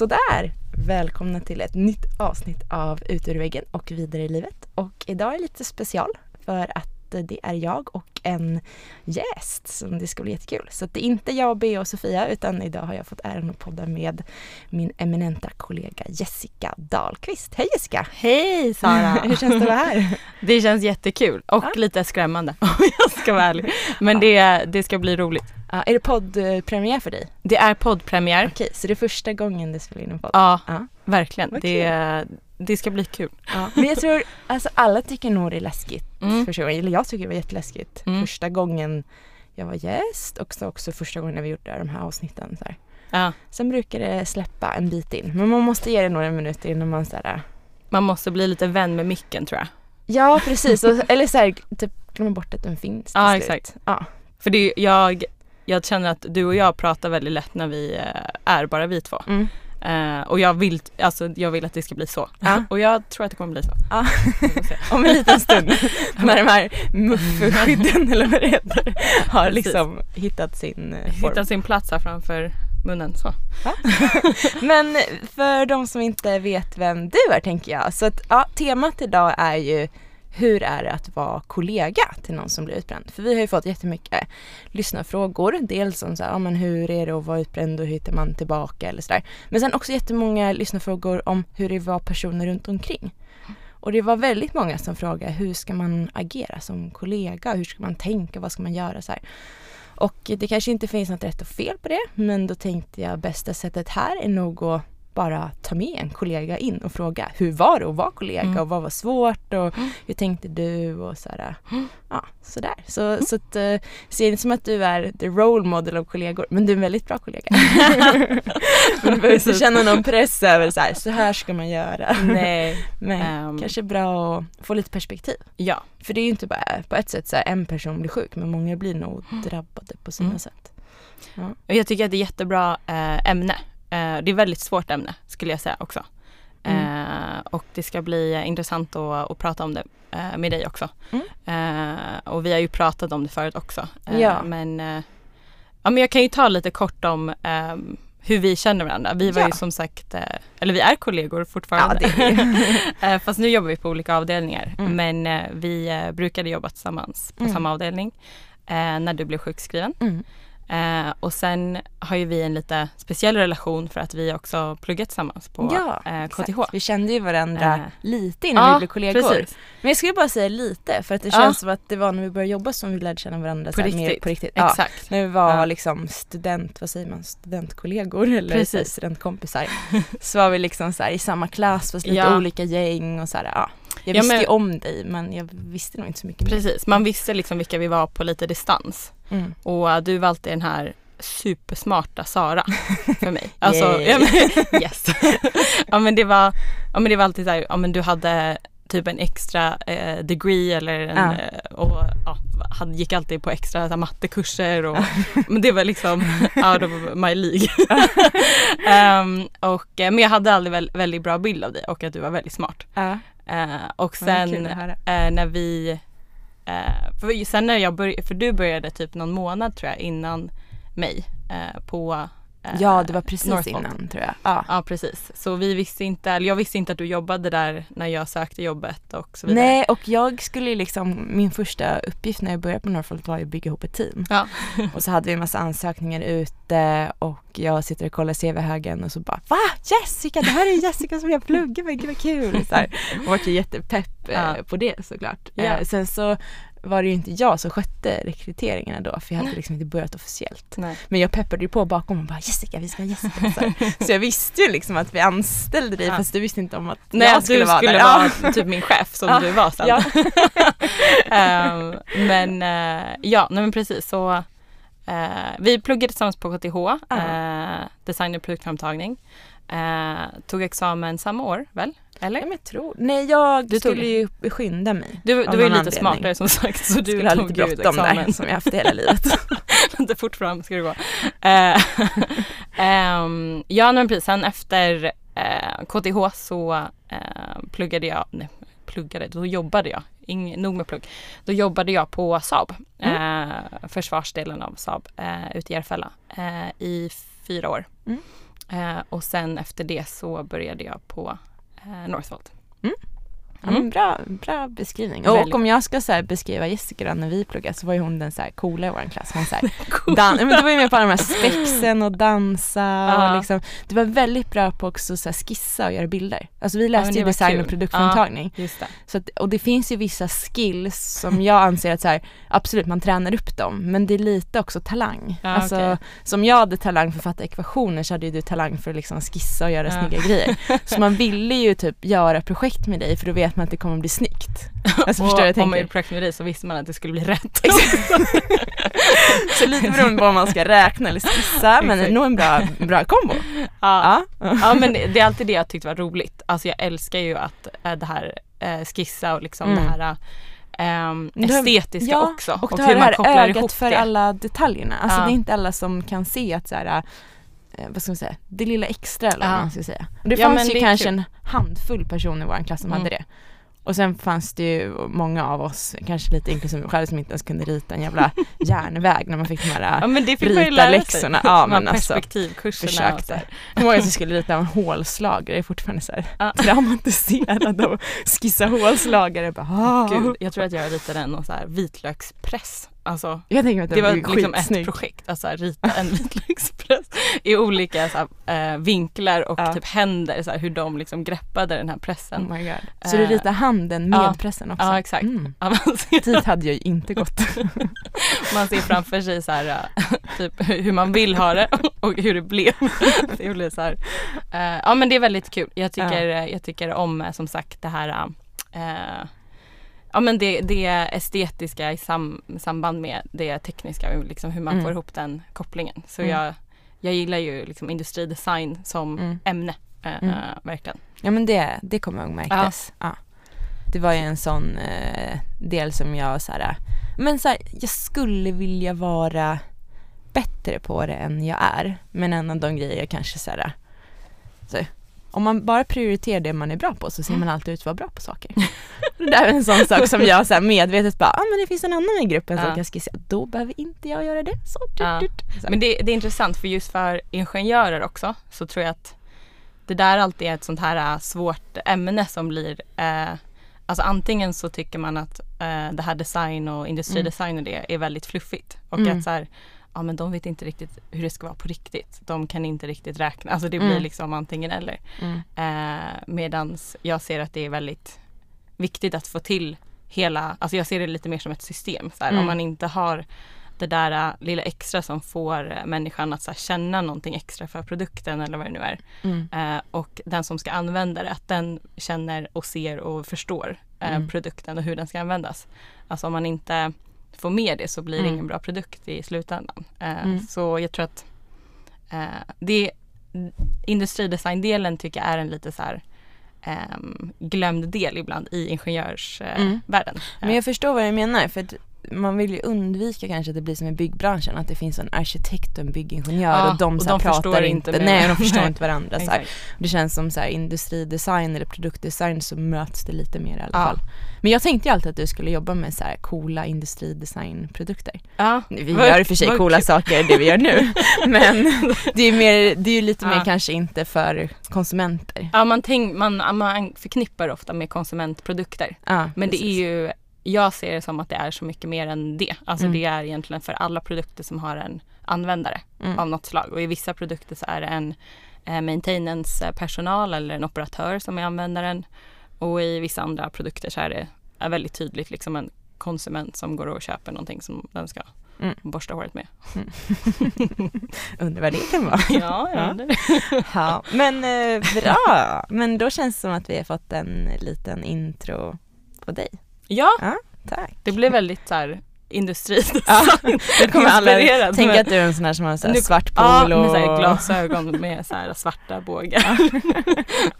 Sådär, välkomna till ett nytt avsnitt av Ut ur väggen och vidare i livet. Och idag är lite special för att det är jag och en gäst som det ska bli jättekul. Så att det är inte jag, Bea och Sofia, utan idag har jag fått äran att podda med min eminenta kollega Jessica Dahlqvist. Hej Jessica! Hej Sara! Hur känns det att vara här? Det känns jättekul och lite skrämmande om jag ska vara ärlig. Men det ska bli roligt. Är det poddpremiär för dig? Det är poddpremiär. Okej, så det är första gången det spelar in en podd? Ja, verkligen. Det ska bli kul. Ja. Men jag tror, alltså alla tycker nog det är läskigt. Eller jag tycker det var jätteläskigt. Första gången jag var gäst och också första gången vi gjorde de här avsnitten. Så här. Ja. Sen brukar det släppa en bit in. Men man måste ge det några minuter innan man så här... Man måste bli lite vän med micken, tror jag. Ja, precis. Eller så här, typ glömma bort att den finns. Ja, exakt. Ja. För det Jag känner att du och jag pratar väldigt lätt när vi är bara vi två. Och jag vill att det ska bli så. Och jag tror att det kommer bli så. Om en liten stund. När de här muffskydden eller vad det heter har liksom hittat sin plats här framför munnen. Så. Men för de som inte vet vem du är, tänker jag. Så att, temat idag är ju: hur är det att vara kollega till någon som blir utbränd? För vi har ju fått jättemycket lyssnarfrågor. Dels om så här, men hur är det att vara utbränd och hur hittar man tillbaka eller sådär. Men sen också jättemånga lyssnarfrågor om hur det var personer runt omkring. Och det var väldigt många som frågade: hur ska man agera som kollega? Hur ska man tänka? Vad ska man göra? Så här. Och det kanske inte finns något rätt och fel på det. Men då tänkte jag bästa sättet här är nog att bara ta med en kollega in och fråga: hur var det att vara kollega och vad var svårt och hur tänkte du och sådär. Så att, ser det inte som att du är the role model av kollegor, men du är en väldigt bra kollega. Men du behöver inte känna någon press över så här ska man göra. Nej. Men kanske bra att få lite perspektiv. Ja. För det är ju inte bara på ett sätt så här, en person blir sjuk, men många blir nog drabbade på sina sätt. Ja. Och jag tycker att det är jättebra ämne. Det är väldigt svårt ämne, skulle jag säga också. Och det ska bli intressant att prata om det med dig också. Och vi har ju pratat om det förut också. Men jag kan ju ta lite kort om hur vi känner varandra. Vi var ju som sagt, eller vi är kollegor fortfarande. Ja, det är vi. Fast nu jobbar vi på olika avdelningar. Men vi brukade jobba tillsammans på samma avdelning när du blev sjukskriven. Och sen har ju vi en lite speciell relation för att vi också pluggat tillsammans på KTH. Exakt. Vi kände ju varandra lite innan vi blev kollegor. Precis. Men jag skulle bara säga lite, för att det känns som att det var när vi började jobba som vi lärde känna varandra mer på riktigt. Exakt. När vi var liksom studentkollegor eller studentkompisar. Så var vi liksom så här, i samma klass, fast lite olika gäng och så här, Jag visste ju om dig, men jag visste nog inte så mycket. Precis, man visste liksom vilka vi var på lite distans. Och du var alltid den här supersmarta Sara för mig. Alltså, yes. Det var alltid så här, du hade typ en extra degree eller gick alltid på extra här, mattekurser och men det var liksom out of my league. Men jag hade aldrig väldigt bra bild av dig och att du var väldigt smart. Och sen när vi sen när jag började, för du började typ någon månad tror jag innan mig på det var precis Northvolt. Innan tror jag. Ja, precis. Så vi visste inte, eller jag visste inte att du jobbade där när jag sökte jobbet och så vidare. Nej, och jag skulle liksom, min första uppgift när jag började på Northvolt var att bygga ihop ett team. Och så hade vi en massa ansökningar ute och jag sitter och kollar CV-högen och så bara: va? Jessica, det här är Jessica som jag pluggar med, gud vad kul! Så här. Och var ju jättepepp på det såklart. Sen så var det ju inte jag som skötte rekryteringarna då, för jag hade liksom inte börjat officiellt. Men jag peppade ju på bakom och bara: Jessica, vi ska ha Jessica. Så jag visste ju liksom att vi anställde dig, fast du visste inte om att jag skulle vara där. Vara typ min chef som du var sen. Men precis så. Vi pluggade tillsammans på KTH, design och produktframtagning. Tog examen samma år, väl? Eller? Jag tror. Nej, du skulle ju skynda mig. Du var ju lite smartare som sagt, så du skulle tog lite examen där, som jag haft hela livet. Inte fort fram ska det gå. Sen efter KTH så då jobbade jag. Nog med plugg. Då jobbade jag på Saab, försvarsdelen av Saab ute i Järfälla i 4 år. Och sen efter det så började jag på Northvolt. Mm. Mm. Bra beskrivning. Och om jag ska så här beskriva Jessica när vi pluggade, så var ju hon den så här coola i vår klass. Hon så här men du var ju med på alla de här spexen och dansa och liksom, du var väldigt bra på också så här skissa och göra bilder. Alltså vi läste ju design och produktframtagning. Så att, och det finns ju vissa skills som jag anser att så här, absolut man tränar upp dem, men det är lite också talang. Alltså okay. Som jag hade talang för att fatta ekvationer, så hade ju du talang för att liksom skissa och göra snygga grejer. Så man ville ju typ göra projekt med dig, för du vet att man inte kommer att bli snyggt. Alltså, och jag om man gjorde projekt med dig så visste man att det skulle bli rätt. Så lite beroende på om man ska räkna eller skissa, men nog en bra kombo. Ja, men det är alltid det jag tyckte var roligt. Alltså jag älskar ju att det här skissa och liksom det här estetiska också. Och det här ögat för alla detaljerna. Alltså det är inte alla som kan se att så här, vad ska man säga, det lilla extra eller vad man ska säga. Och det fanns ju det kanske en handfull personer i vår klass som hade det. Och sen fanns det ju många av oss, kanske lite inklusive mig själv, som inte ens kunde rita en jävla järnväg när man fick de här rita-läxorna. Ja, men alltså, perspektivkurserna. Hur många som skulle rita en hålslagare är fortfarande så här traumatiserad och skissa hålslagare. Gud, jag tror att jag ritade en så här vitlökspress. Alltså, jag tänker att det var liksom ett projekt att alltså, rita en vitlökspress i olika så här, vinklar och typ händer, så här, hur de liksom greppade den här pressen. Oh my God. Så du ritar handen med pressen också? Ja, exakt. Mm. Tid hade jag ju inte gått. Man ser framför sig så här, typ, hur man vill ha det och hur det blev. Det blir så här. Ja, men det är väldigt kul. Jag tycker om, som sagt, det här... Ja, men det estetiska i samband med det tekniska, liksom hur man får ihop den kopplingen. Så jag gillar ju liksom industridesign som ämne, verkligen. Ja, men det kommer jag märkas. Ja. Det var ju en sån del som jag såhär, men såhär, jag skulle vilja vara bättre på det än jag är. Men en av de grejer jag kanske såhär... om man bara prioriterar det man är bra på, så ser man alltid ut att vara bra på saker. Det är en sån sak som jag så här medvetet bara, men det finns en annan i gruppen som kan skissa. Då behöver inte jag göra det. Så, så. Men det är intressant, för just för ingenjörer också, så tror jag att det där alltid är ett sånt här svårt ämne som blir... Alltså antingen så tycker man att det här design och industridesign och det är väldigt fluffigt. Och att så här... Ja, men de vet inte riktigt hur det ska vara på riktigt. De kan inte riktigt räkna. Alltså det blir liksom antingen eller. Medans jag ser att det är väldigt viktigt att få till hela... Alltså jag ser det lite mer som ett system. Så här. Om man inte har det där lilla extra som får människan att så här, känna någonting extra för produkten eller vad det nu är. Och den som ska använda det, att den känner och ser och förstår produkten och hur den ska användas. Alltså om man inte... få med det, så blir det ingen bra produkt i slutändan. Så jag tror att industridesigndelen tycker jag är en lite så här glömd del ibland i ingenjörsvärlden. Men jag förstår vad jag menar, för att man vill ju undvika kanske att det blir som i byggbranschen, att det finns en arkitekt och en byggingenjör och de, så här, och de pratar inte. Nej, de förstår inte varandra. Så här. Det känns som så här, industridesign eller produktdesign, så möts det lite mer i alla fall. Men jag tänkte ju alltid att du skulle jobba med så här coola industridesignprodukter. Vi gör i och för sig coola saker det vi gör nu. Men det är ju lite mer kanske inte för konsumenter. Ja, man förknippar ofta med konsumentprodukter. Men precis. Det är ju... Jag ser det som att det är så mycket mer än det. Alltså det är egentligen för alla produkter som har en användare av något slag. Och i vissa produkter så är det en maintenance-personal eller en operatör som är användaren. Och i vissa andra produkter så är det väldigt tydligt liksom en konsument som går och köper någonting som den ska borsta håret med. Undrar vad det kan vara. Ja. Men bra. Men då känns det som att vi har fått en liten intro på dig. Ja, tack. Det blev väldigt så här industridesign. Det kommer alla tänka att du är en sån här som har så här svart polo och så här glasögon med så här svarta bågar.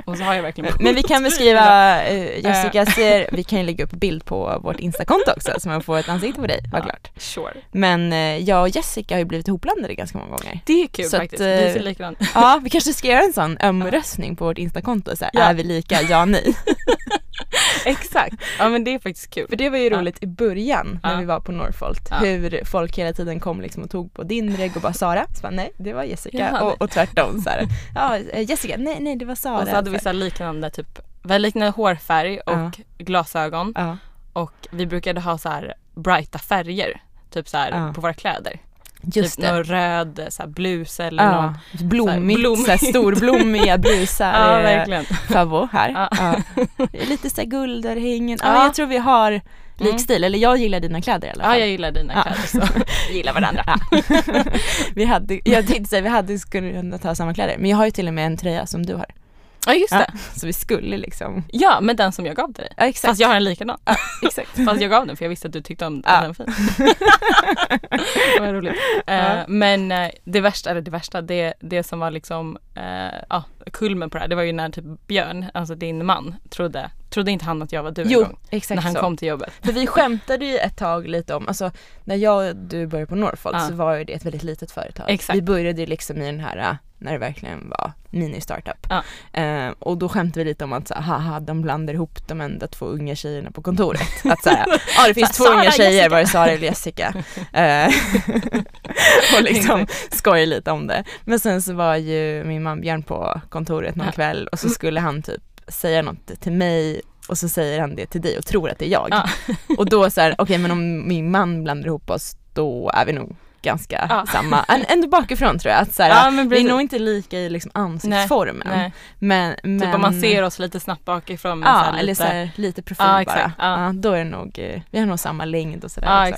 Och så har jag verkligen... Men vi kan beskriva Jessica ser, vi kan ju lägga upp bild på vårt Instakonto också, så man får ett ansikte på dig, var klart. Sure. Men jag och Jessica har ju blivit ihopblandade ganska många gånger. Det är kul så faktiskt. Vi ser likadant. Ja, vi kanske ska göra en sån ömröstning på vårt Instakonto så här, är vi lika, ja, nej. Exakt. Ja, men det är faktiskt kul. För det var ju roligt i början när vi var på Northvolt. Hur folk hela tiden kom liksom och tog på din rygg och bara Sara. Så bara, nej, det var Jessica. Ja, och tvärtom så här. Ja, Jessica, nej, det var Sara. Och så hade vi så här liknande typ, liknande hårfärg och glasögon. Ja. Och vi brukade ha så här brighta färger typ så här på våra kläder. Just typ det. Någon röd så här, blus eller någon blommig, så här, storblommiga blusar. Ja, verkligen. Favor här. Lite så här guldörhängen. Ja, jag tror vi har likstil. Eller jag gillar dina kläder i alla fall. Ja, jag gillar dina kläder. Så gillar varandra. Jag tänkte säga, vi hade kunnat ha samma kläder. Men jag har ju till och med en tröja som du har. Ja, just det. Så vi skulle liksom... Ja, men den som jag gav till dig. Ja, exakt. Fast jag har en likadan. Ja, exakt. Fast jag gav den för jag visste att du tyckte om den fin. Det var roligt. Men det värsta, det som var liksom kulmen på det här, det var ju när typ Björn, alltså din man, trodde inte han att jag var du en gång. Exakt när han kom till jobbet. För vi skämtade ju ett tag lite om, alltså när jag och du började på Northvolt så var ju det ett väldigt litet företag. Exakt. Vi började ju liksom i den här, när det verkligen var mini-startup. Och då skämtade vi lite om att så, haha, de blandar ihop de enda två unga tjejerna på kontoret. Att så här, det finns två unga tjejer, var det Sara eller Jessica? Och liksom skojar lite om det. Men sen så var ju min man Björn på kontoret någon kväll och så skulle han typ säga något till mig och så säger han det till dig och tror att det är jag. Och då så här, okej, men om min man blandar ihop oss, då är vi nog ganska samma. Ändå bakifrån tror jag att så här, vi är nog inte lika i liksom ansiktsformen. Nej. Men typ om man ser oss lite snabbt bakifrån så här, eller så här, lite profil bara. Då är det nog, vi har nog samma längd och sådär.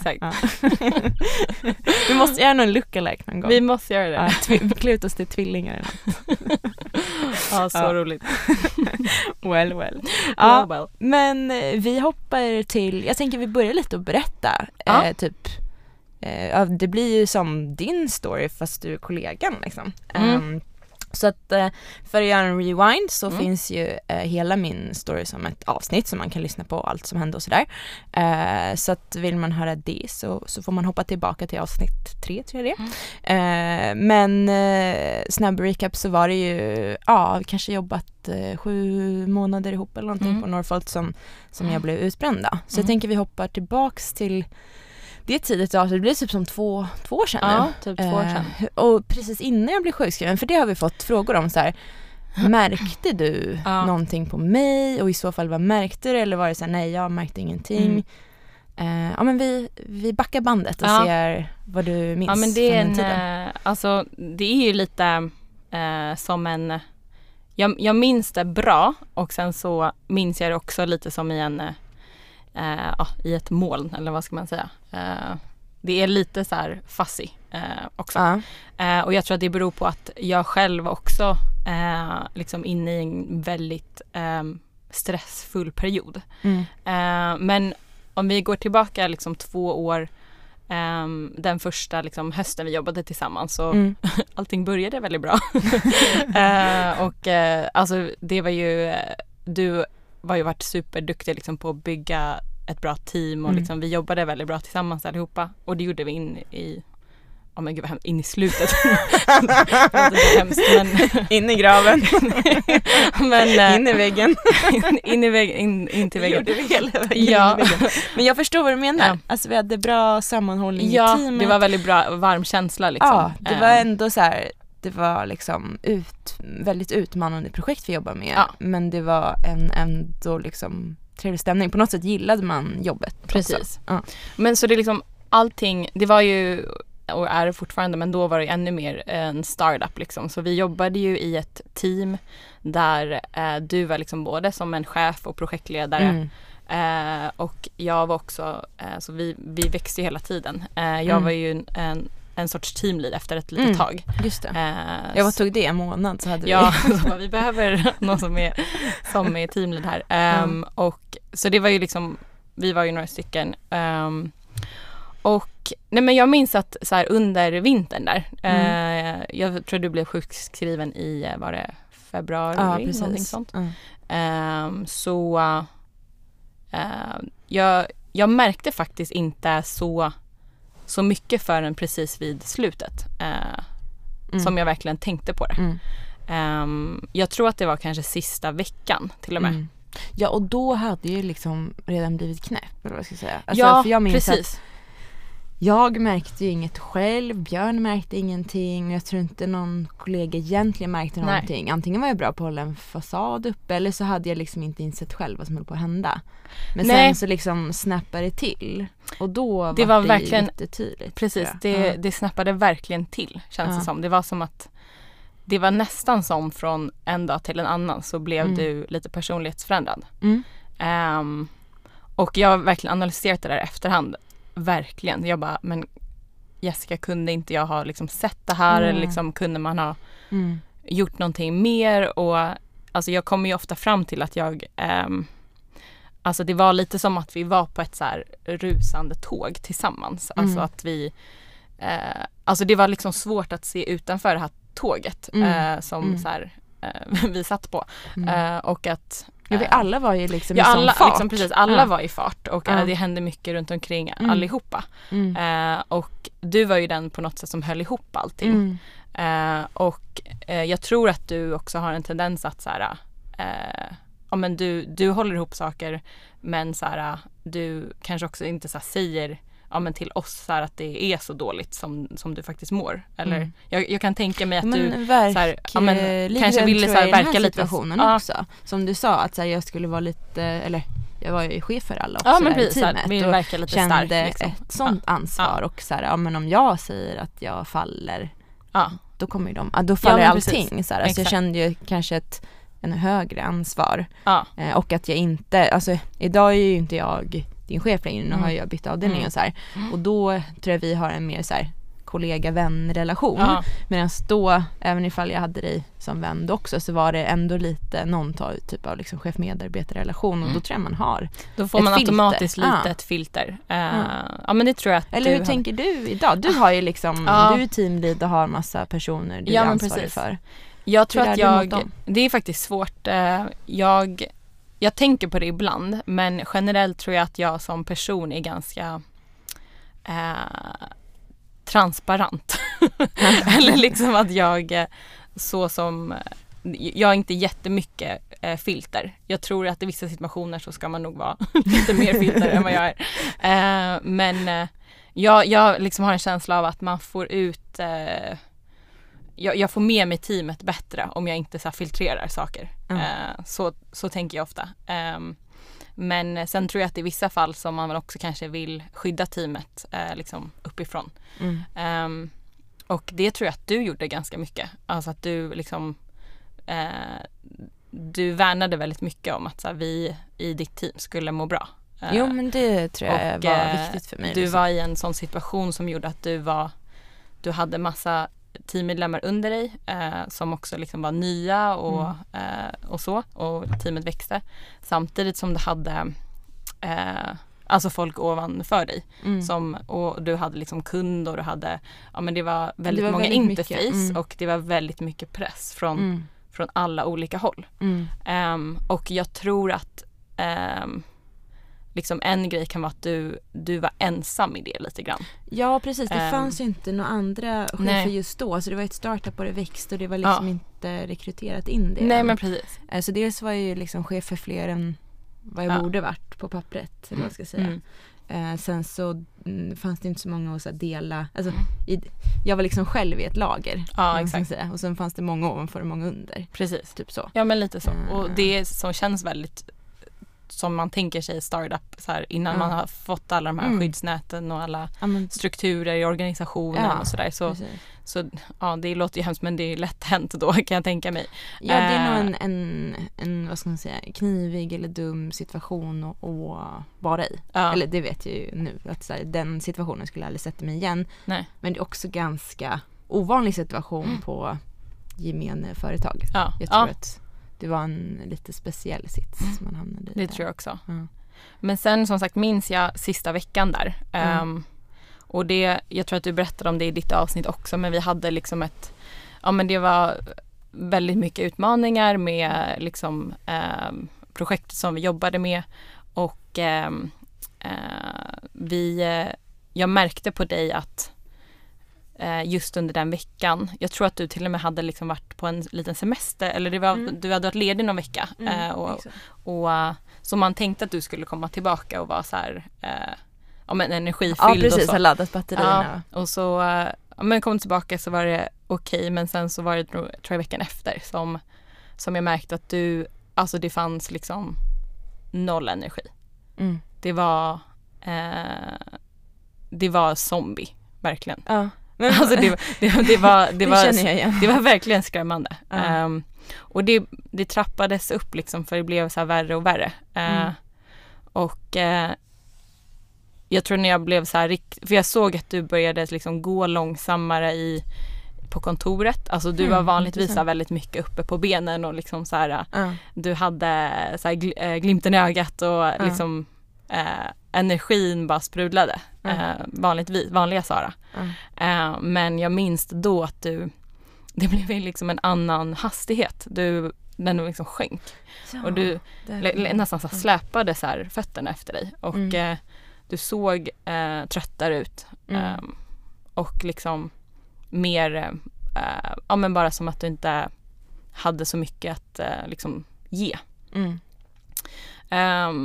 Vi måste göra någon lookalike någon gång. Vi måste göra det. Klä ut oss till tvillingar eller något. Så roligt. Well. Well. Men vi hoppar till, jag tänker vi börjar lite och berätta typ. Det blir ju som din story fast du är kollegan liksom. Så att för att göra en rewind så finns ju hela min story som ett avsnitt som man kan lyssna på allt som hände och sådär. Så att vill man höra det så får man hoppa tillbaka till avsnitt 3 tror jag det. Men snabb recap så var det ju vi kanske jobbat 7 månader ihop eller någonting på Northvolt som jag blev utbränd då. Så jag tänker vi hoppar tillbaks till det är tidigt då, så det blir typ som 2 år sedan. Typ 2 år sedan. Och precis innan jag blev sjukskriven, för det har vi fått frågor om så här, märkte du någonting på mig? Och i så fall, vad märkte du? Eller var det så här, nej, jag märkte ingenting. Men vi backar bandet och ser vad du minns men det från den tiden. Alltså, det är ju lite som en... Jag minns det bra och sen så minns jag det också lite som i en... i ett moln, eller vad ska man säga. Det är lite så här fussy också. Och jag tror att det beror på att jag själv också liksom inne i en väldigt stressfull period. Men om vi går tillbaka liksom 2 år, den första liksom, hösten vi jobbade tillsammans så allting började väldigt bra. Och alltså det var ju du var ju varit superduktig liksom på att bygga ett bra team och liksom vi jobbade väldigt bra tillsammans allihopa och det gjorde vi in i slutet. In i graven. Men in i väggen. In till väggen. Gjorde vi hela väggen in i väggen. Men jag förstår vad du menar. Alltså vi hade bra sammanhållning i teamet. Det var väldigt bra varm känsla liksom. Ja, det var ändå så här. Det var liksom väldigt utmanande projekt vi jobbade med. Men det var ändå liksom trevlig stämning. På något sätt gillade man jobbet. Precis. Men så det är liksom allting, det var ju och är det fortfarande, men då var det ännu mer en startup liksom. Så vi jobbade ju i ett team där du var liksom både som en chef och projektledare. Och jag var också, så vi växte ju hela tiden. Jag var ju en sorts teamlead efter ett litet tag. Just det. Tog det en månad så hade vi. Ja, så vi behöver någon som är teamlead här. Och så det var ju liksom vi var ju några stycken. Och nej men jag minns att så här under vintern där. Jag tror du blev sjukskriven i var det februari någonting sånt. Så jag märkte faktiskt inte så mycket förrän precis vid slutet som jag verkligen tänkte på det. Jag tror att det var kanske sista veckan till och med Ja, och då hade ju liksom redan blivit knäpp, eller vad ska jag säga. Alltså, ja, för jag minns precis. Jag märkte ju inget själv, Björn märkte ingenting, jag tror inte någon kollega egentligen märkte någonting. Nej. Antingen var jag bra på att hålla en fasad uppe, eller så hade jag liksom inte insett själv vad som höll på att hända. Men nej, sen så liksom snappade det till. Och då det var det verkligen jättetydligt. Precis, det snappade verkligen till, känns det som. Det var som att det var nästan som från en dag till en annan så blev du lite personlighetsförändrad. Mm. Och jag har verkligen analyserat det där efterhand. Verkligen. Jag bara, men Jessica, kunde inte jag ha liksom sett det här? Eller liksom, kunde man ha gjort någonting mer? Och alltså, jag kommer ju ofta fram till att jag... alltså det var lite som att vi var på ett så här rusande tåg tillsammans. Alltså att vi... alltså det var liksom svårt att se utanför det här tåget som så här, vi satt på. Och att... Ja, vi alla var ju liksom i sån fart. Liksom, precis, alla var i fart och det hände mycket runt omkring allihopa. Mm. Och du var ju den på något sätt som höll ihop allting. Och jag tror att du också har en tendens att så här, ja, men du håller ihop saker, men så här, du kanske också inte så här, säger ja, men till oss så här, att det är så dåligt som du faktiskt mår. Eller, jag kan tänka mig att men du så här, ja, men, kanske ville så här, verka lite situationen också. Som du sa, att så här, jag skulle vara lite, eller jag var ju chef för alla också, ja, men, där, precis, i teamet, så här, och verka lite kände stark, liksom, ett sånt ansvar. Och så här, ja, men om jag säger att jag faller, då kommer ju då faller allting. Så här. Alltså, jag kände ju kanske ett en högre ansvar. Och att jag inte, alltså idag är ju inte jag din chef längre, nu har jag bytt avdelning och så här. Och då tror jag vi har en mer så här kollega-vän-relation. Medan då, även ifall jag hade dig som vän också, så var det ändå lite någon typ av liksom chef-medarbetare-relation. Och då tror jag man har då får man automatiskt lite ett filter. Ja, men det tror jag att eller hur har... tänker du idag? Du har ju liksom du är teamlead och har massa personer du är ansvarig för. Jag tror att det är faktiskt svårt. Jag tänker på det ibland, men generellt tror jag att jag som person är ganska transparent. Eller liksom att jag så som jag har inte jättemycket filter. Jag tror att i vissa situationer så ska man nog vara lite mer filter än vad jag är. Men jag liksom har en känsla av att man får ut jag får med mig teamet bättre om jag inte så här, filtrerar saker. Så tänker jag ofta. Men sen tror jag att i vissa fall som man också kanske vill skydda teamet liksom uppifrån. Och det tror jag att du gjorde ganska mycket. Alltså att du liksom du värnade väldigt mycket om att så här, vi i ditt team skulle må bra. Jo, men det tror jag och, var viktigt för mig. Du liksom var i en sån situation som gjorde att du hade massa teammedlemmar under dig som också liksom var nya och så, och teamet växte samtidigt som du hade alltså folk ovanför dig som, och du hade liksom kund och du hade, ja men det var många väldigt interface och det var väldigt mycket press från alla olika håll. Och jag tror att liksom en grej kan vara att du var ensam i det lite grann. Ja, precis. Det fanns ju inte några andra chefer just då. Så det var ett startup och det växte och det var liksom inte rekryterat in det. Nej, men precis. Så dels var jag ju liksom chef för fler än vad jag borde varit på pappret, eller vad jag ska säga. Sen så fanns det inte så många att så här, dela. Alltså, jag var liksom själv i ett lager. Ja, exakt. Säga. Och sen fanns det många ovanför och många under. Precis. Typ så. Ja, men lite så. Och det som känns väldigt... som man tänker sig startup så här, innan man har fått alla de här skyddsnäten och alla strukturer i organisationen och sådär. Så ja, det låter ju hemskt, men det är lätt hänt då, kan jag tänka mig. Ja, det är nog en vad ska man säga, knivig eller dum situation att vara i. Eller det vet jag ju nu, att så här, den situationen skulle jag aldrig sätta mig igen. Nej. Men det är också ganska ovanlig situation på gemene företag. Ja. Jag tror att det var en lite speciell sits man hamnade i. Det tror jag också. Men sen som sagt minns jag sista veckan där. Och det, jag tror att du berättade om det i ditt avsnitt också, men vi hade liksom ett, ja men det var väldigt mycket utmaningar med liksom projektet som vi jobbade med och jag märkte på dig att just under den veckan. Jag tror att du till och med hade liksom varit på en liten semester, eller det var, du hade varit ledig någon vecka. Och så man tänkte att du skulle komma tillbaka och vara så här, ja, men energifylld. Ja, precis, har laddat batterierna. Ja, och så men kom tillbaka, så var det okej, men sen så var det, tror jag, veckan efter som jag märkte att du, alltså det fanns liksom noll energi. Mm. Det var zombie, verkligen. Ja. Men, alltså det var verkligen skrämmande. Ja. Och det trappades upp liksom, för det blev så här värre och värre. Och jag tror när jag blev så här, för jag såg att du började liksom gå långsammare på kontoret. Alltså du var vanligtvis väldigt mycket uppe på benen och liksom så här, du hade så här glimten i ögat och liksom energin bara sprudlade. Vanliga Sara. Men jag minns då att det blev liksom en annan hastighet. Den liksom sjönk. Ja, och du nästan så släpade så här fötterna efter dig. Och du såg tröttare ut. Och liksom mer, ja, men bara som att du inte hade så mycket att liksom ge.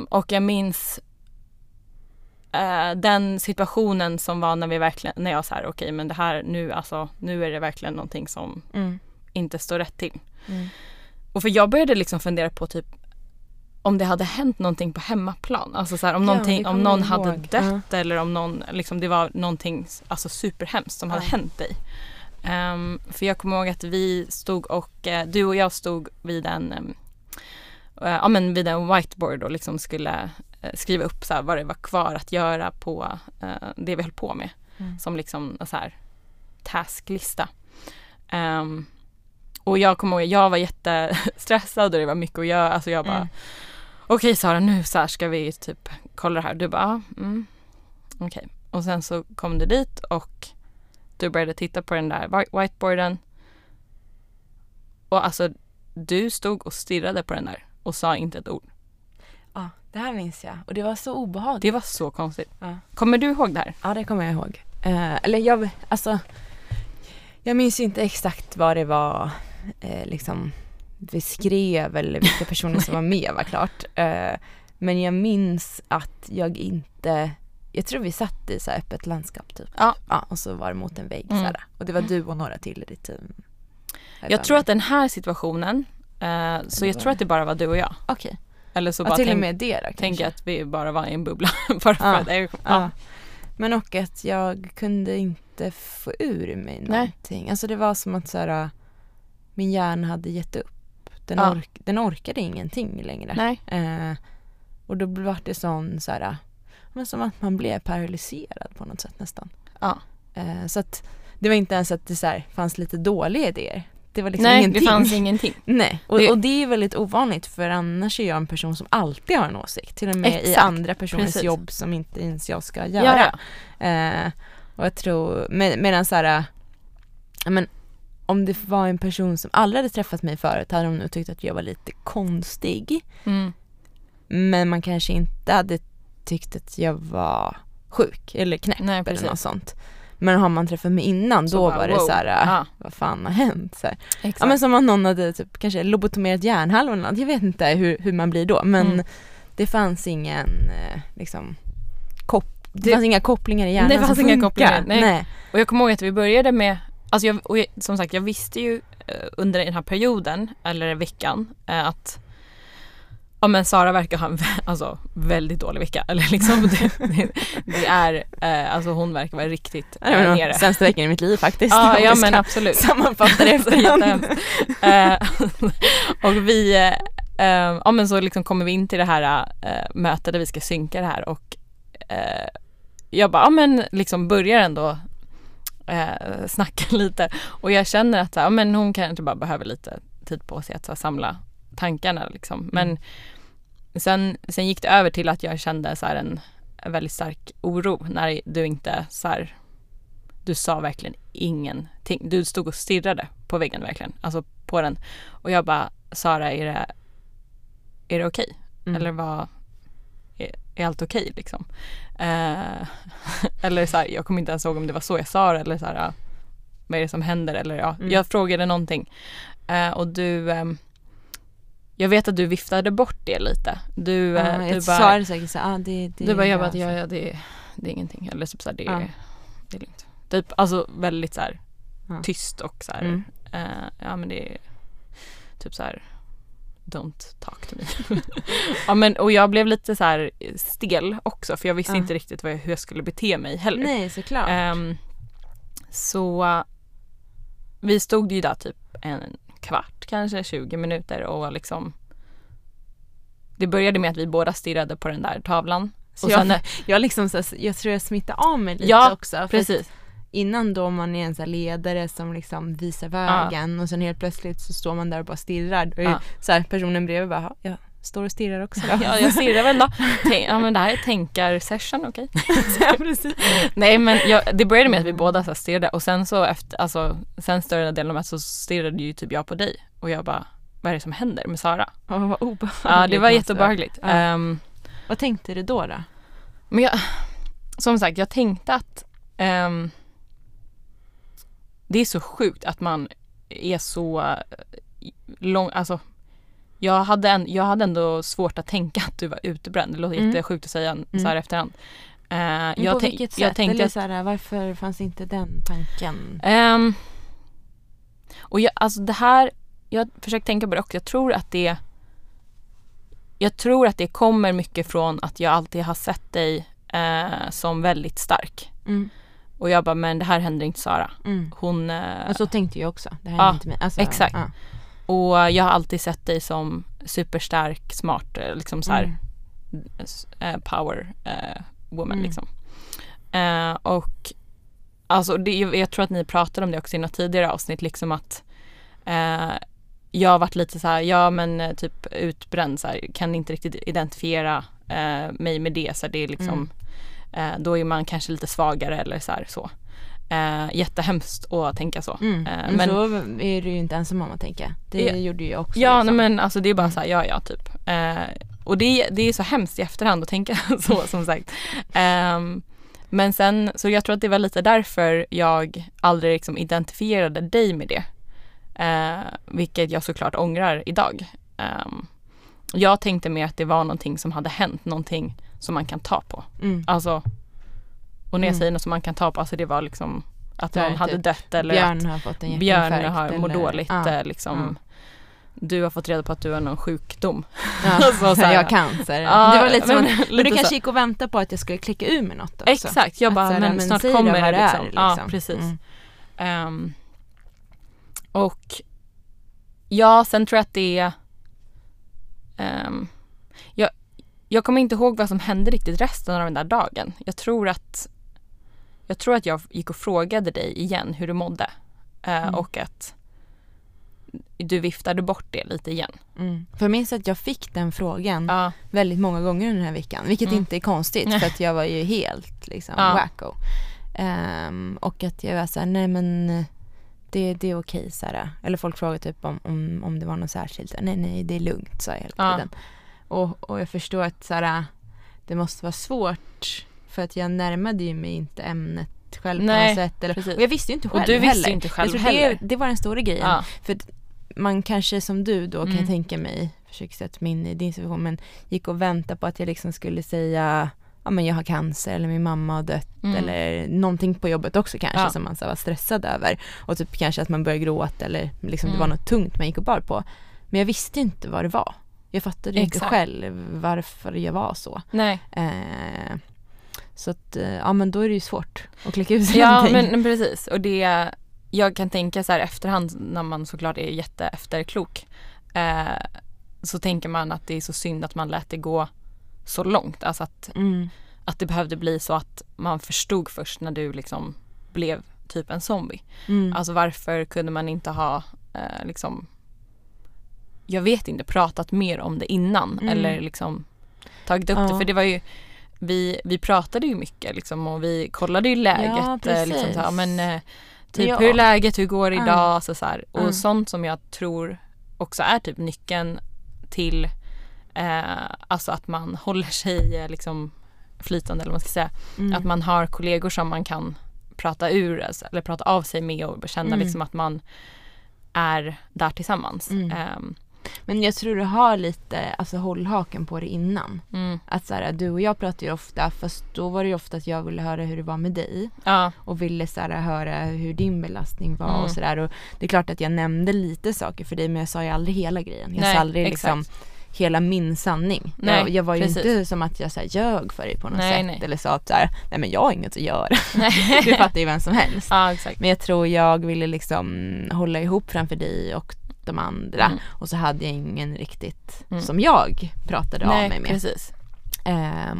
Och jag minns den situationen som var när jag så här, okej, men det här nu, alltså nu är det verkligen någonting som inte står rätt till. Och för jag började liksom fundera på typ om det hade hänt någonting på hemmaplan, alltså så här, om någon hade dött eller om någon liksom, det var någonting alltså superhemskt som hade hänt dig. För jag kommer ihåg att vi stod och du och jag stod vid en vid en whiteboard och liksom skulle skriva upp så här vad det var kvar att göra på det vi höll på med, som liksom en så här tasklista. Och jag kommer ihåg, jag var jättestressad och det var mycket att göra. Alltså jag bara, okej Sara, nu så här ska vi typ kolla det här. Du bara, okej. Och sen så kom du dit och du började titta på den där whiteboarden. Och alltså du stod och stirrade på den där och sa inte ett ord. Ja, det här minns jag. Och det var så obehagligt. Det var så konstigt. Ja. Kommer du ihåg det här? Ja, det kommer jag ihåg. Jag minns inte exakt vad det var liksom beskrev eller vilka personer som var med, var klart. Men jag minns att jag tror vi satt i så här öppet landskap typ. Ja, och så var det mot en vägg så här. Och det var du och några till i ditt team. Jag tror att den här situationen jag tror att det bara var du och jag. Okej. Eller så bara till och med det då, tänk att vi bara var i en bubbla för. Men och att jag kunde inte få ur mig någonting. Nej. Alltså det var som att så här, min hjärna hade gett upp. Den orkade ingenting längre. Nej. Och då blev det som att man blev paralyserad på något sätt nästan. Ja. Så att det var inte ens att det så här, fanns lite dåliga idéer. Det var liksom ingenting. Det fanns ingenting. Nej. Och det är väldigt ovanligt, för annars är jag en person som alltid har en åsikt. Till och med i andra personers jobb som inte ens jag ska göra. Ja. Och jag tror, medan så här, men om det var en person som aldrig hade träffat mig förut hade de nog tyckt att jag var lite konstig. Men man kanske inte hade tyckt att jag var sjuk eller knäpp. Nej, eller något sånt. Men har man träffat mig innan, så då var det så här, vad fan har hänt? Så ja, men som om någon hade typ, kanske lobotomerat hjärnhalvan eller något. Jag vet inte hur man blir då. Men det fanns ingen liksom, det fanns inga kopplingar i hjärnan. Det fanns inga kopplingar, nej. Och jag kommer ihåg att vi började med, alltså som sagt, jag visste ju under den här perioden, eller veckan, att ja, men Sara verkar ha en väldigt dålig vecka, eller liksom det är alltså hon verkar vara riktigt nere. Sämsta veckan i mitt liv faktiskt. Ja, men absolut. Sammanfattar det och vi ja, men så liksom kommer vi in till det här mötet där vi ska synka det här, och jag bara, ja, men liksom börjar ändå snacka lite, och jag känner att ja, men hon kanske bara behöver lite tid på sig att så här, samla tankarna liksom. Men sen gick det över till att jag kände så här en väldigt stark oro när du inte så här, du sa verkligen ingenting. Du stod och stirrade på väggen verkligen, alltså på den. Och jag bara, Sara, är det okej? Eller vad är allt okej liksom? Eller så här, jag kommer inte ens ihåg om det var så jag sa det, eller så här, vad är det som händer? Eller ja, jag frågade någonting. Och du... jag vet att du viftade bort det lite. Du, du bara, säkert så, det du bara, jag bara, ja, det är ingenting. Eller typ så här, det är lugnt. Typ, alltså väldigt så här tyst och så här, ja men det är typ så här, don't talk to me. Ja, men, och jag blev lite så här stel också, för jag visste inte riktigt hur jag skulle bete mig heller. Nej, såklart. Så vi stod ju där typ en kvart, kanske 20 minuter och liksom det började med att vi båda stirrade på den där tavlan. Så och sen, jag liksom så, jag tror jag smittade av mig lite också. Precis. Innan då man är en så här ledare som liksom visar vägen och sen helt plötsligt så står man där och bara stirrar och så här, personen bredvid bara, ja, står och stirrar också. Ja, jag stirrar väl då. Ja, men det här är tänkarsession, okej. Ja, precis. Nej, men det började med att vi båda så stirrade och sen så efter, alltså, sen större delen av att så stirrade ju typ jag på dig och jag bara, vad är det som händer med Sara? Ja, vad obehagligt. Ja, det var jätteobehagligt. Ja. Vad tänkte du då? Men jag, som sagt, jag tänkte att det är så sjukt att man är så lång, alltså jag hade ändå svårt att tänka att du var utebränd. Det låter jättesjukt att säga så här efterhand. På vilket sätt? Jag tänkte att, så här, varför fanns inte den tanken? Och jag, alltså det här, jag försöker tänka på det också. Jag tror att det kommer mycket från att jag alltid har sett dig som väldigt stark. Mm. Och jag bara, men det här händer inte Sara. Mm. Hon... och så tänkte jag också. Det här är inte min... alltså, exakt. Ja. Och jag har alltid sett dig som superstark, smart, liksom så här power woman liksom. Och alltså det, jag tror att ni pratade om det också i något tidigare avsnitt, liksom att jag har varit lite så här, ja men typ utbränd så här, kan inte riktigt identifiera mig med det, så här, det är liksom då är man kanske lite svagare eller så här, så. Jättehemskt att tänka så. Men så är det ju inte ensam om att tänka. Det gjorde ju jag också. Ja, liksom. Men alltså det är bara så här, ja typ. Och det är så hemskt i efterhand att tänka så, som sagt. Men sen, så jag tror att det var lite därför jag aldrig liksom identifierade dig med det. Vilket jag såklart ångrar idag. Jag tänkte mer att det var någonting som hade hänt. Någonting som man kan ta på. Alltså... Och när jag säger något som man kan ta på, alltså det var liksom att någon hade dött eller Björn har fått en hjärtinfarkt, Björn har mår dåligt, liksom. Du har fått reda på att du har någon sjukdom. Ja, så här, jag har cancer. Det var lite som, men du kanske gick och väntade på att jag skulle klicka ur med något också. Exakt, jag bara, att, men snart kommer det liksom. Ja, precis. Och ja, sen tror jag att det är... jag kommer inte ihåg vad som hände riktigt resten av den där dagen. Jag tror att jag gick och frågade dig igen hur du mådde. Och att du viftade bort det lite igen. För minns att jag fick den frågan väldigt många gånger den här veckan. Vilket inte är konstigt, för att jag var ju helt liksom wacko. Och att jag var så här, nej men... Det är okej, Sara. Eller folk frågade typ om det var något särskilt. Nej, det är lugnt, sa jag hela tiden. Och jag förstår att så här, det måste vara svårt, för att jag närmade ju mig inte ämnet själv på något sätt. Eller, och jag visste ju inte själv, och du visste inte själv heller. Det var den stora grejen. För man kanske som du då kan tänka mig, försöker sätta mig in i din situation, men gick och väntade på att jag liksom skulle säga, ja men jag har cancer eller min mamma har dött eller någonting på jobbet också kanske som man så var stressad över. Och typ kanske att man började gråta eller liksom, det var något tungt man gick och bar på. Men jag visste inte vad det var. Jag fattade inte själv varför jag var så. Nej. Så att, ja men då är det ju svårt att klicka ut sig. Ja men precis. Och det, jag kan tänka så här efterhand, när man såklart är jätteefterklok, så tänker man att det är så synd att man lät det gå så långt. Alltså att det behövde bli så att man förstod först när du liksom blev typ en zombie. Alltså varför kunde man inte ha liksom... jag vet inte, pratat mer om det innan eller liksom tagit upp det, för det var ju, vi pratade ju mycket liksom, och vi kollade ju läget liksom så här, men typ hur läget, hur går det idag, så här, och sånt som jag tror också är typ nyckeln till alltså att man håller sig liksom flytande, eller vad man ska säga, att man har kollegor som man kan prata ur, eller prata av sig med och känna liksom att man är där tillsammans. Men jag tror du har lite, alltså, hållhaken på det innan. Att så här, du och jag pratar ju ofta, fast då var det ju ofta att jag ville höra hur det var med dig. Och ville så här, höra hur din belastning var och sådär. Och det är klart att jag nämnde lite saker för dig, men jag sa ju aldrig hela grejen. Jag sa aldrig liksom hela min sanning. Jag var ju inte som att jag så här, ljög för dig på något sätt. Eller sa att så här, nej men jag har inget att göra. Du fattar ju vem som helst. Men jag tror jag ville liksom hålla ihop framför dig och de andra. Och så hade jag ingen riktigt som jag pratade av mig med.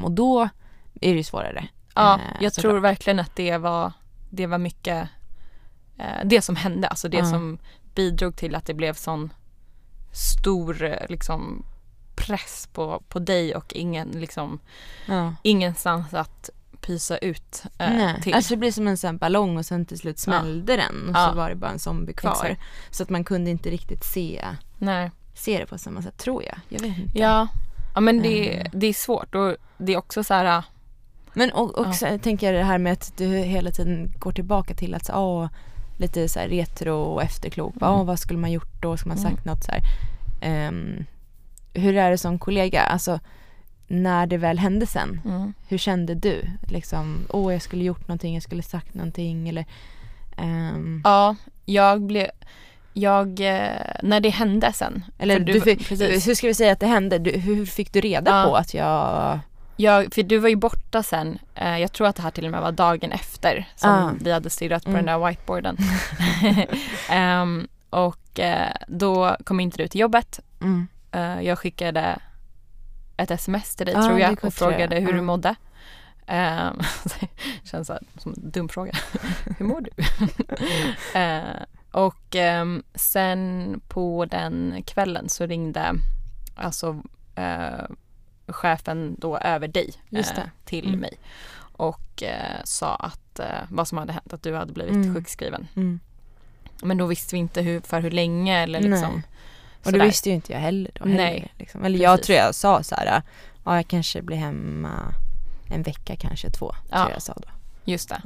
Och då är det ju svårare. Jag tror verkligen att det var mycket det som hände, alltså det som bidrog till att det blev sån stor liksom press på dig och ingen liksom ingenstans att pysa ut till. Alltså det blir som en sån ballong och sen till slut smällde den och så var det bara en zombie kvar. Exakt. Så att man kunde inte riktigt se det på samma sätt, tror jag. Jag vet inte. Ja men det är svårt, och det är också så här. Men och så tänker jag det här med att du hela tiden går tillbaka till att lite så här retro och efterklok. Vad skulle man gjort då? Skulle man sagt något så här? Hur är det som kollega? Alltså när det väl hände sen, hur kände du? Liksom, jag skulle gjort någonting, jag skulle sagt någonting, eller när det hände sen. Eller hur ska vi säga att det hände? Hur fick du reda på att jag... För du var ju borta sen. Jag tror att det här till och med var dagen efter som vi hade stirrat på den där whiteboarden. Och då kom inte du till jobbet. Jag skickade ett sms till dig, tror jag, och frågade hur du mådde. Känns så här, som en dum fråga. Hur mår du? Och sen på den kvällen så ringde alltså chefen då över dig till mig och sa att vad som hade hänt, att du hade blivit sjukskriven. Men då visste vi inte hur länge eller liksom. Nej. Och det visste ju inte jag heller då. Nej. Liksom. Eller jag tror jag sa så här, jag kanske blir hemma en vecka, kanske 2, tror jag sa då. Just det.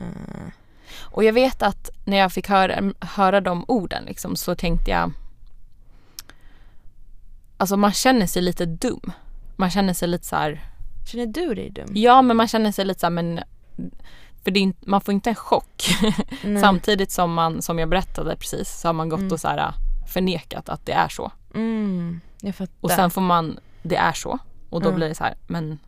Och jag vet att när jag fick höra de orden liksom, så tänkte jag, alltså man känner sig lite dum. Man känner sig lite så här. Känner du dig dum? Ja, men man känner sig lite så här, men för det är, man får inte en chock. Samtidigt som man, som jag berättade precis, så har man gått och så här förnekat att det är så. Jag fattar. Och sen får man, det är så. Och då blir det så här, men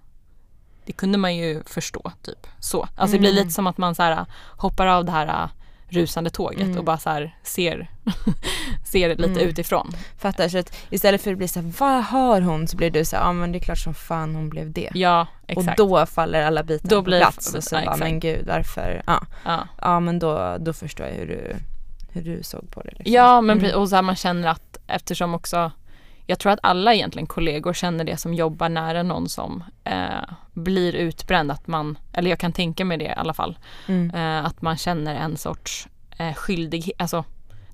det kunde man ju förstå typ. Så. Alltså det blir lite som att man så här hoppar av det här rusande tåget och bara så här ser det lite utifrån. Fattar, så att istället för att bli så här, vad har hon? Så blir du så här, men det är klart som fan hon blev det. Ja, exakt. Och då faller alla bitar på plats. Och så bara, men gud, varför? Ja, men då förstår jag hur du såg på det. Liksom. Ja, men och så här, man känner att, eftersom också, jag tror att alla egentligen kollegor känner det som jobbar nära någon som blir utbränd, att man, eller jag kan tänka mig det i alla fall, att man känner en sorts skyldighet, alltså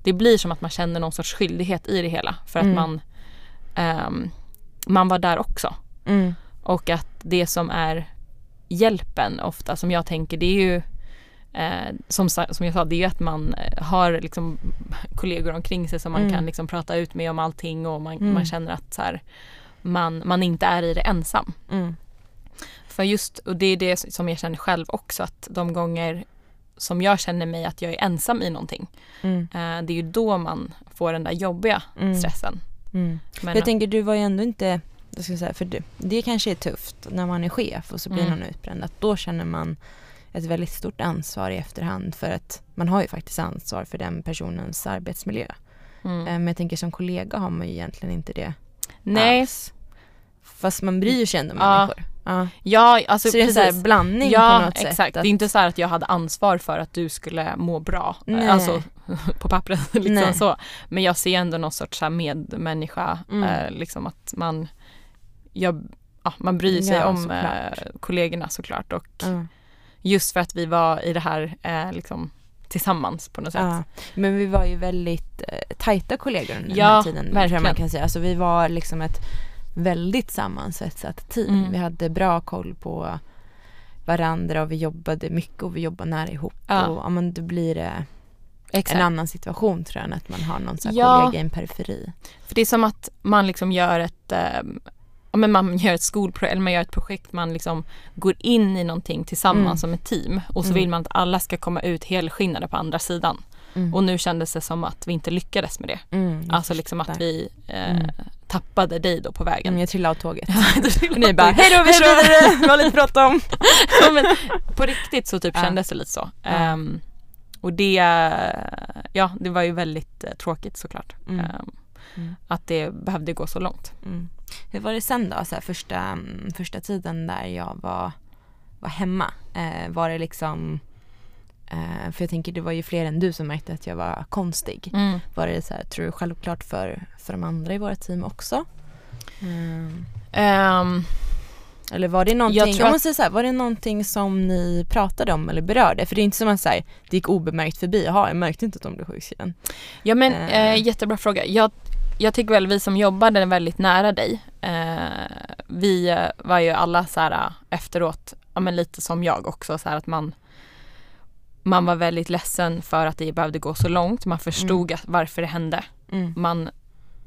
det blir som att man känner någon sorts skyldighet i det hela, för att man var där också. Och att det som är hjälpen ofta, som jag tänker, det är ju som jag sa, det är att man har liksom kollegor omkring sig som man kan liksom prata ut med om allting, och man känner att så här, man inte är i det ensam. För just, och det är det som jag känner själv också, att de gånger som jag känner mig att jag är ensam i någonting, det är ju då man får den där jobbiga stressen. Men jag tänker, du var ju ändå inte, jag ska säga, för det kanske är tufft när man är chef och så blir någon utbränd, att då känner man ett väldigt stort ansvar i efterhand, för att man har ju faktiskt ansvar för den personens arbetsmiljö. Men jag tänker, som kollega har man ju egentligen inte det. Nej. Alls. Fast man bryr sig ändå människor. Ja, alltså, så det är en sån här blandning på något sätt. Exakt. Att det är inte så här att jag hade ansvar för att du skulle må bra. Nej. Alltså på pappret liksom så. Men jag ser ändå någon sorts här medmänniska, liksom att man bryr sig om kollegorna såklart, och just för att vi var i det här liksom, tillsammans på något sätt. Men vi var ju väldigt tajta kollegor under den här tiden. Verkligen. Man kan säga. Alltså, vi var liksom ett väldigt sammansvetsat team. Vi hade bra koll på varandra och vi jobbade mycket och vi jobbade nära ihop. Ja. Och ja, men då blir det exakt en annan situation tror jag än att man har någon sån kollega i en periferi. För det är som att man liksom gör ett man gör ett skolprojekt eller man gör ett projekt, man liksom går in i någonting tillsammans som ett team och så vill man att alla ska komma ut helskinnade på andra sidan. Mm. Och nu kändes det som att vi inte lyckades med det. Alltså liksom att vi tappade dig då på vägen. Jag trillade av tåget. Och ni bara, hej då, vi kör! Vi har lite bråttom. Ja, men på riktigt så typ kändes det lite så. Ja. Och det, ja, det var ju väldigt tråkigt såklart. Att det behövde gå så långt. Hur var det sen då? Så här, första tiden där jag var hemma. Var det liksom... för jag tänker det var ju fler än du som märkte att jag var konstig. Var det så här, tror du, självklart för de andra i våra team också? Eller var det någonting, jag tror att... säga så här, var det någonting som ni pratade om eller berörde? För det är inte som att säga det gick obemärkt förbi. Jaha, jag märkte inte att de blev sjukskriven. Ja, men jättebra fråga. Jag tycker väl vi som jobbade väldigt nära dig, vi var ju alla så här efteråt, ja, men lite som jag också så här, att man var väldigt ledsen för att det behövde gå så långt. Man förstod varför det hände. Man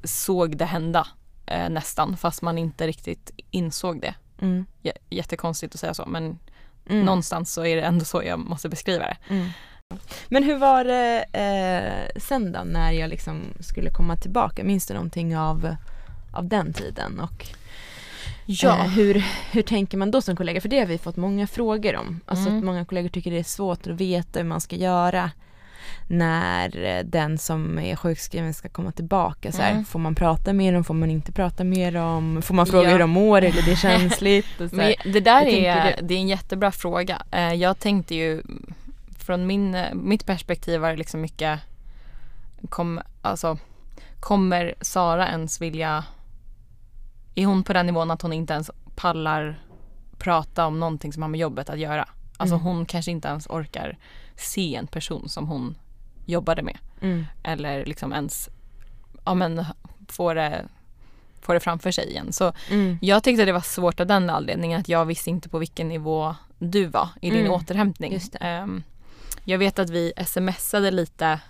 såg det hända nästan, fast man inte riktigt insåg det. Jättekonstigt att säga så, men någonstans så är det ändå så jag måste beskriva det. Men hur var det sen då, när jag liksom skulle komma tillbaka? Minns du någonting av den tiden? Och ja. Hur tänker man då som kollega? För det har vi fått många frågor om. Alltså att många kollegor tycker det är svårt att veta hur man ska göra när den som är sjukskriven ska komma tillbaka. Så här, får man prata mer om? Får man inte prata mer om? Får man fråga hur de mår? Eller det är känsligt? Och så här. Men det där det är en jättebra fråga. Jag tänkte ju, från mitt perspektiv var det liksom mycket kommer Sara ens vilja... Är hon på den nivån att hon inte ens pallar prata om någonting som har med jobbet att göra? Alltså hon kanske inte ens orkar se en person som hon jobbade med. Eller liksom ens får det framför sig igen. Så jag tyckte det var svårt av den anledningen att jag visste inte på vilken nivå du var i din återhämtning. Jag vet att vi smsade lite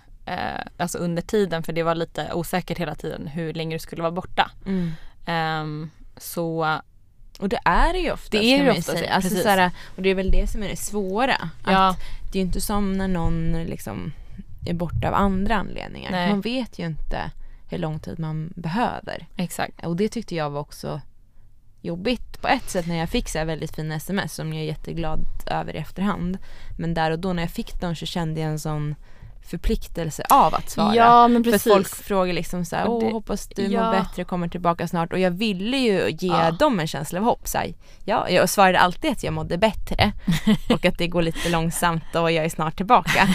alltså under tiden, för det var lite osäkert hela tiden hur länge du skulle vara borta. Så, och det är det ju ofta, alltså, så här, och det är väl det som är det svåra, att det är ju inte som när någon liksom är borta av andra anledningar. Nej. Man vet ju inte hur lång tid man behöver. Exakt. Och det tyckte jag var också jobbigt på ett sätt, när jag fick så här väldigt fina sms som jag är jätteglad över i efterhand, men där och då när jag fick dem så kände jag en sån förpliktelse av att svara. Ja, men precis. För folk frågar liksom så här, hoppas du mår bättre, kommer tillbaka snart. Och jag ville ju ge dem en känsla av hopp. Så här, jag svarade alltid att jag mådde bättre och att det går lite långsamt och jag är snart tillbaka.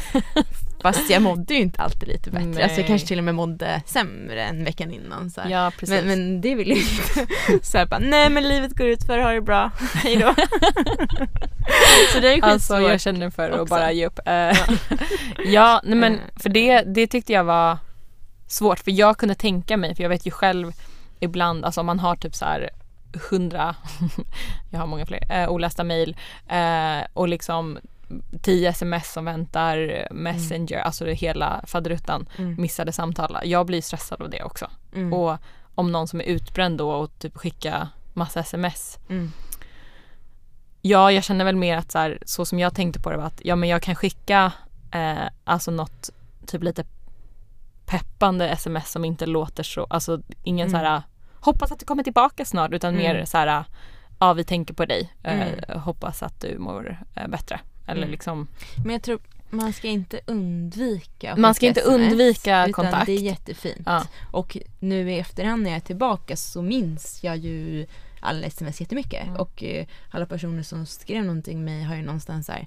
Fast jag mådde ju inte alltid lite bättre. Nej. Alltså jag kanske till och med mådde sämre en veckan innan. Så här. Ja, precis. Men det ville ju inte. Så här, bara, nej, men livet går ut för, ha det bra. Hej då. Så det är ju alltså, jag känner för att bara ge upp. Ja, nej, men för det tyckte jag var svårt. För jag kunde tänka mig, för jag vet ju själv ibland, alltså om man har typ så här 100, jag har många fler, olästa mejl och liksom 10 sms som väntar, Messenger, alltså det hela faderuttan, missade samtal. Jag blir stressad av det också. Och om någon som är utbränd då och typ skicka massa sms. Ja, jag känner väl mer att så här, så som jag tänkte på det var att ja, men jag kan skicka alltså något typ lite peppande sms som inte låter så, alltså ingen så här hoppas att du kommer tillbaka snart, utan mer så här, ja, vi tänker på dig, hoppas att du mår bättre. Eller liksom. Men jag tror man ska inte undvika kontakt. Det är jättefint. Ja. Och nu i efterhand när jag är tillbaka så minns jag ju alla sms jättemycket. Och alla personer som skrev någonting med mig har ju någonstans här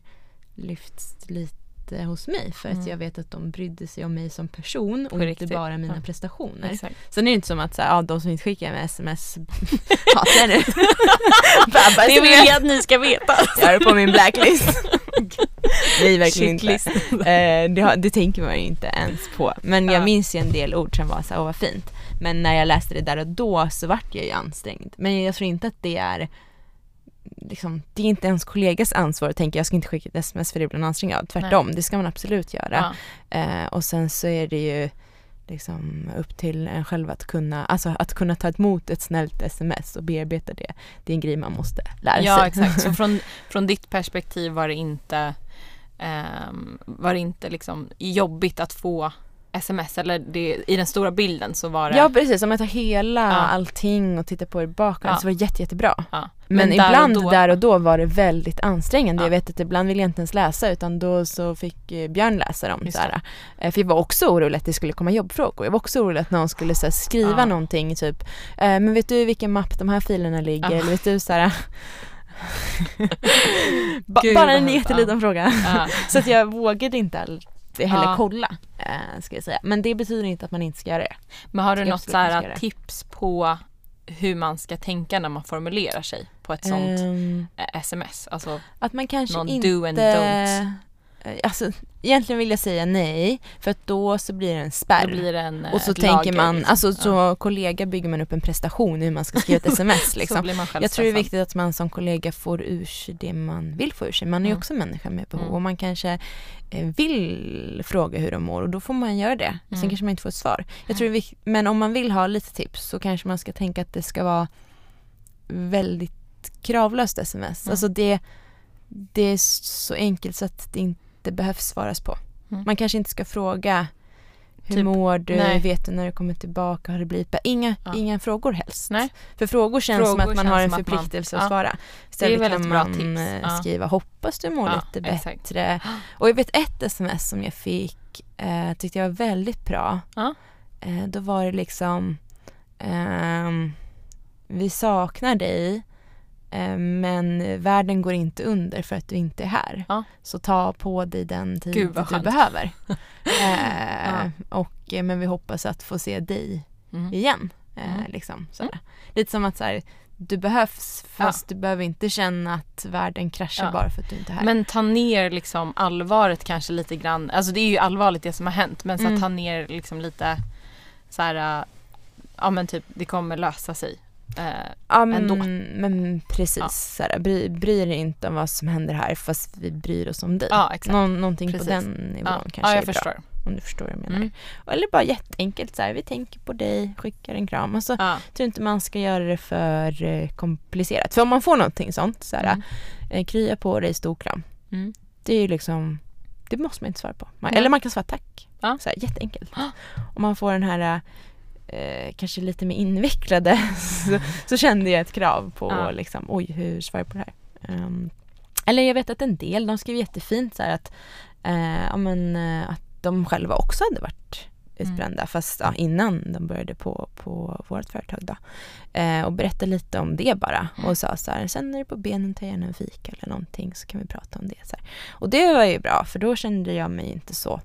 lyfts lite hos mig. För att jag vet att de brydde sig om mig som person och inte bara mina prestationer. Exakt. Sen är det inte som att så här, de som inte skickar med sms hatar nu. Det vill jag att ni ska veta. Jag är på min blacklist. Nej, verkligen inte. Det tänker man ju inte ens på. Men jag minns ju en del ord som var så här, vad fint. Men när jag läste det där och då så vart jag ju ansträngd. Men jag tror inte att det är liksom, det är inte ens kollegas ansvar att tänka jag ska inte skicka ett sms för det blir en ansträngning av. Tvärtom, det ska man absolut göra. Ja. Och sen så är det ju liksom upp till en själv att kunna, alltså att kunna ta emot ett snällt sms och bearbeta det. Det är en grej man måste lära sig. Ja, exakt. Så från ditt perspektiv var det inte liksom jobbigt att få sms, eller det, i den stora bilden så var det... Ja, precis. Om jag tar hela allting och tittar på det bakom så var det jättebra. Ja. Men ibland där och då var det väldigt ansträngande. Ja. Jag vet att ibland ville jag inte ens läsa, utan då så fick Björn läsa dem. Såhär. För jag var också orolig att det skulle komma jobbfrågor. Jag var också orolig att någon skulle såhär, skriva någonting typ, men vet du vilken mapp de här filerna ligger? Eller vet du såhär... bara en jätteliten fråga. Så att jag vågade inte heller kolla, ska jag säga. Men det betyder inte att man inte ska göra det. Men har du något så här tips på hur man ska tänka när man formulerar sig på ett sånt sms? Alltså att man kanske inte... do and don't. Alltså, egentligen vill jag säga nej, för att då så blir det en spärr. Blir det och så tänker lager, man, liksom. Alltså så kollega bygger man upp en prestation hur man ska skriva ett sms. Liksom. Jag tror det är viktigt att man som kollega får ur sig det man vill få ur sig. Man är ju också människa med behov och man kanske vill fråga hur de mår och då får man göra det. Sen kanske man inte får ett svar. Jag tror det är viktigt, men om man vill ha lite tips så kanske man ska tänka att det ska vara väldigt kravlöst sms. Alltså det är så enkelt så att det inte det behövs svaras på. Man kanske inte ska fråga hur typ, mår du? Nej. Vet du när du kommer tillbaka? Har det blivit? Inga frågor helst. Nej. För frågor känns som att man har en förpliktelse att svara. Istället det är kan man skriva hoppas du mår lite bättre. Och jag vet ett sms som jag fick tyckte jag var väldigt bra. Då var det liksom vi saknar dig, men världen går inte under för att du inte är här. Så ta på dig den tid du behöver. Men vi hoppas att få se dig igen. Liksom, lite som att så här, du behövs fast du behöver inte känna att världen kraschar bara för att du inte är här. Men ta ner liksom allvaret kanske lite grann. Alltså det är ju allvarligt det som har hänt, men så ta ner liksom lite så här, typ det kommer lösa sig. Ändå. Men precis såhär, bryr dig inte om vad som händer här fast vi bryr oss om dig. Någonting precis. På den nivån kanske är förstår. Bra om du förstår vad jag menar. Eller bara jätteenkelt såhär, vi tänker på dig, skickar en kram. Alltså, tror inte man ska göra det för komplicerat. För om man får någonting sånt såhär, krya på dig, stor kram. Det är ju liksom, det måste man inte svara på. Eller man kan svara tack. Såhär, jätteenkelt. Om man får den här kanske lite mer invecklade så kände jag ett krav på liksom, oj hur svarar jag på det här? Eller jag vet att en del de skrev jättefint så här att att de själva också hade varit utbrända fast innan de började på vårt företag då. Och berättade lite om det bara och sa så här, sen är det på benen, tar gärna en fika eller någonting så kan vi prata om det så här. Och det var ju bra för då kände jag mig inte så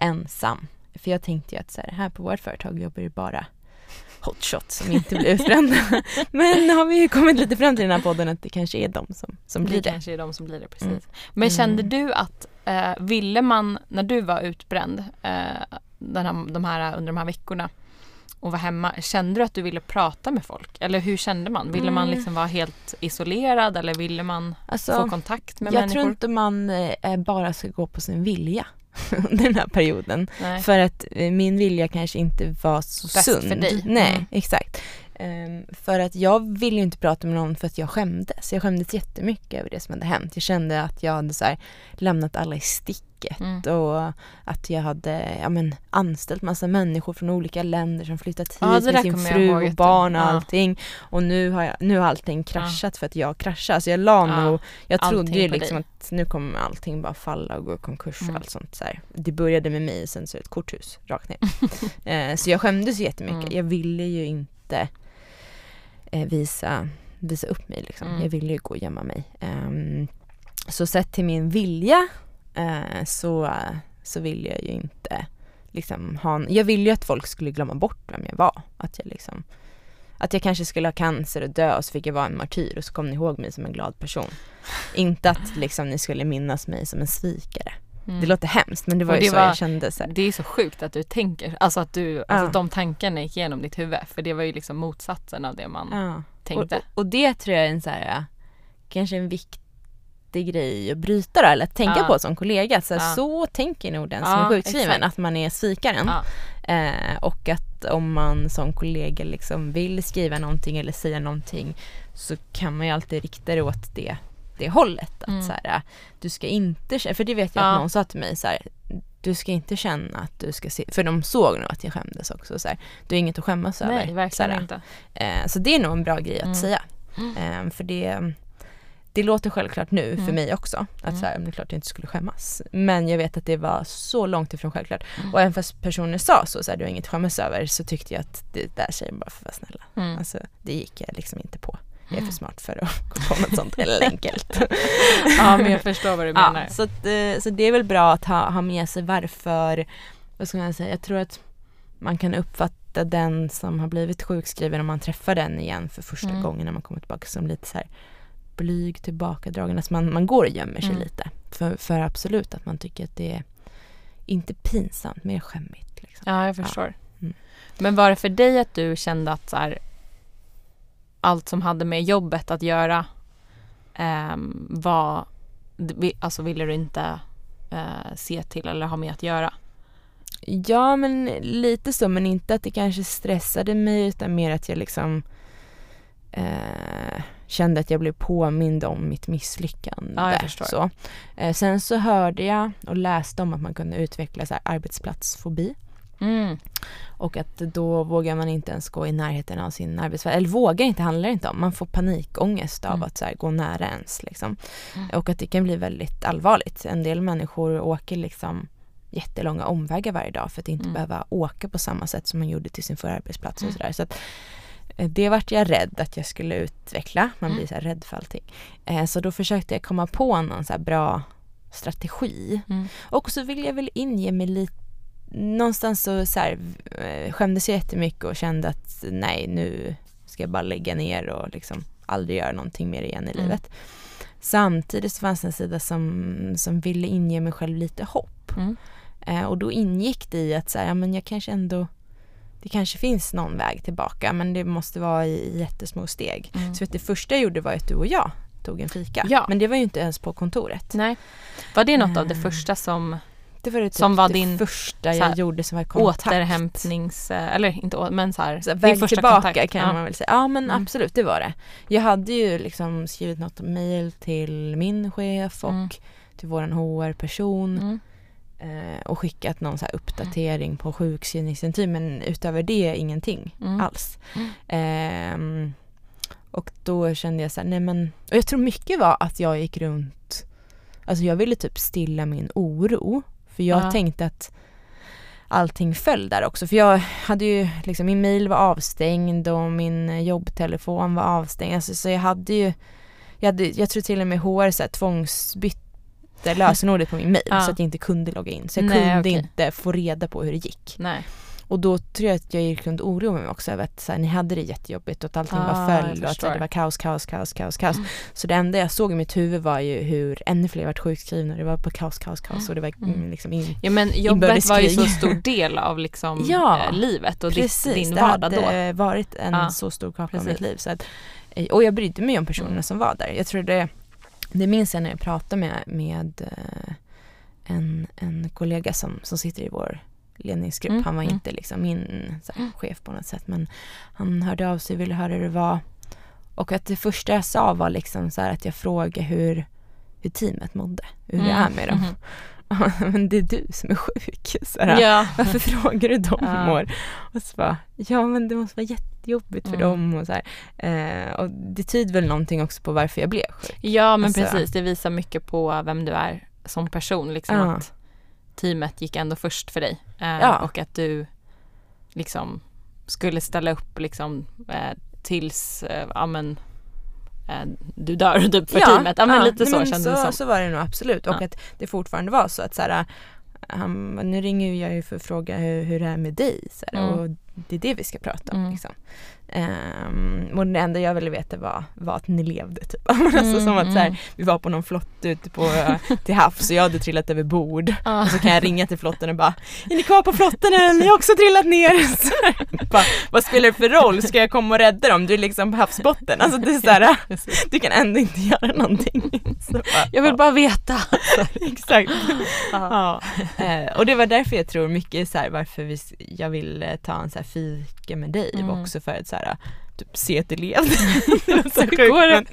ensam. För jag tänkte ju att så här på vårt företag jobbar ju bara hotshots som inte blir utbrända. Men har vi ju kommit lite fram till den här podden att det kanske är de som blir det. Det kanske är de som blir det, precis. Men kände du att ville man, när du var utbränd under de här veckorna och var hemma, kände du att du ville prata med folk? Eller hur kände man? Ville man liksom vara helt isolerad eller ville man få kontakt med människor? Jag tror inte man bara ska gå på sin vilja under den här perioden. Nej. För att min vilja kanske inte var så bäst sund. För dig. Nej, exakt. För att jag ville ju inte prata med någon för att jag skämdes. Jag skämdes jättemycket över det som hade hänt. Jag kände att jag hade så här, lämnat alla i sticket och att jag hade anställt massa människor från olika länder som flyttat hit med sin fru och barn och allting. Och nu har allting kraschat för att jag kraschade. Så jag jag trodde ju liksom att nu kommer allting bara falla och gå i konkurs och allt sånt. Så här. Det började med mig, sen så ett korthus rakt ner. Så jag skämdes jättemycket. Jag ville ju inte visa upp mig liksom. Jag ville ju gå och gömma mig. Så sett till min vilja så vill jag ju inte liksom jag ville ju att folk skulle glömma bort vem jag var, att jag liksom att jag kanske skulle ha cancer och dö och så fick jag vara en martyr och så kom ni ihåg mig som en glad person. Inte att liksom ni skulle minnas mig som en svikare. Det låter hemskt, men det var ju så jag kände. Så det är så sjukt att du tänker. Alltså att att de tankarna gick igenom ditt huvud. För det var ju liksom motsatsen av det man tänkte. Och det tror jag är en så här kanske en viktig grej att bryta då, eller att tänka på som kollega. Så, så tänker nog den som är sjukskriven, att man är svikaren. Och att om man som kollega liksom vill skriva någonting eller säga någonting, så kan man ju alltid rikta det åt det hållet. Att så här, du ska inte, för det vet jag att någon sa till mig så här, du ska inte känna att du ska se, för de såg nog att jag skämdes också så här, du är inget att skämmas över. Nej, verkligen så här, inte. Så det är nog en bra grej att säga. För det låter självklart nu för mig också, att så här, det är klart jag inte skulle skämmas, men jag vet att det var så långt ifrån självklart. Och även fast personer sa så här, du är inget att skämmas över, så tyckte jag att det där tjejen bara för att vara snälla. Alltså, det gick jag liksom inte på. Jag är för smart för att gå på något sånt helt enkelt. Ja, men jag förstår vad du menar. Så det är väl bra att ha med sig varför, vad ska jag säga, jag tror att man kan uppfatta den som har blivit sjukskriven, om man träffar den igen för första gången när man kommer tillbaka, som lite så här blyg, tillbakadragen. Alltså man går och gömmer sig lite. För absolut att man tycker att det är inte pinsamt, mer skämmigt. Ja, jag förstår. Ja. Men var det för dig att du kände att så här, allt som hade med jobbet att göra var, alltså ville du inte se till eller ha med att göra? Ja, men lite så, men inte att det kanske stressade mig, utan mer att jag liksom kände att jag blev påmind om mitt misslyckande. Ja, jag förstår. Så. Sen så hörde jag och läste om att man kunde utveckla så här arbetsplatsfobi. Och att då vågar man inte ens gå i närheten av sin arbetsplats, eller vågar inte, handlar inte om, man får panikångest av att så här, gå nära ens liksom. Och att det kan bli väldigt allvarligt. En del människor åker liksom jättelånga omvägar varje dag för att inte behöva åka på samma sätt som man gjorde till sin förra arbetsplats och sådär. Så att det vart jag rädd att jag skulle utveckla, man blir så här rädd för allting, så då försökte jag komma på någon så här bra strategi. Och så vill jag väl inge mig lite. Någonstans så här, skämdes jag jättemycket och kände att nej, nu ska jag bara lägga ner och liksom aldrig göra någonting mer igen i livet. Samtidigt så fanns en sida som ville inge mig själv lite hopp. Och då ingick det i att så här, ja, men jag kanske ändå, det kanske finns någon väg tillbaka, men det måste vara i jättesmå steg. Så att det första jag gjorde var att du och jag tog en fika. Ja. Men det var ju inte ens på kontoret. Nej. Var det något av det första som... Det var det typ som var det din första jag gjorde som var kontakt. Återhämtnings... Eller inte men så här... Så väg första tillbaka kontakt, kan man väl säga. Ja, men absolut, det var det. Jag hade ju liksom skrivit något mejl till min chef och till våran HR-person och skickat någon så här uppdatering på sjukskrivningsintyg, men utöver det ingenting alls. Och då kände jag så här, nej men... Och jag tror mycket var att jag gick runt... Alltså jag ville typ stilla min oro. För jag tänkte att allting föll där också. För jag hade ju liksom, min mail var avstängd och min jobbtelefon var avstängd. Alltså, så jag hade ju, jag tror till och med HR så här, tvångsbytte lösenordet på min mail så att jag inte kunde logga in. Så jag kunde inte få reda på hur det gick. Nej. Och då tror jag att jag gick runt oroa mig också över att så här, ni hade det jättejobbigt och att allting bara föll och att så här, det var kaos. Så det enda jag såg i mitt huvud var ju hur ännu fler varit sjukskrivna. Det var på kaos och det var liksom inbördeskrig. Ja, men jobbet var ju så stor del av liksom livet och precis, din vardag då. Precis, det hade varit en så stor kaka av mitt liv. Så att, och jag brydde mig om personerna som var där. Jag tror det minns jag när jag pratade med en kollega som sitter i vår ledningsgrupp. Han var inte liksom min så här, chef på något sätt, men han hörde av sig och ville höra hur det var. Och att det första jag sa var liksom så här, att jag frågade hur teamet mådde, hur det är med dem. Men det är du som är sjuk så här, varför frågar du dem mår? Och så bara, ja men det måste vara jättejobbigt för dem och så här. Och det tyder väl någonting också på varför jag blev sjuk. Ja men alltså, precis, det visar mycket på vem du är som person liksom, att teamet gick ändå först för dig och att du liksom skulle ställa upp liksom, tills du dör typ för teamet. Lite så kändes det som. Så var det nog absolut. Och att det fortfarande var så att så här, nu ringer jag ju för att fråga hur det är med dig så här, och det är det vi ska prata om. Liksom. Och det enda jag ville veta var att ni levde. Typ. Alltså, som att så här, vi var på någon flott ute till havs och jag hade trillat över bord. Och så kan jag ringa till flotten och bara, är ni kvar på flotten eller? Ni har också trillat ner. Så här, bara, vad spelar det för roll? Ska jag komma och rädda dem? Du är liksom på havsbotten. Alltså, det är så här, du kan ändå inte göra någonting. Så, jag vill bara veta. Exakt. Och det var därför jag tror mycket så här, varför jag vill ta en så här fika med dig också, för att så här, typ se till led. Så går det.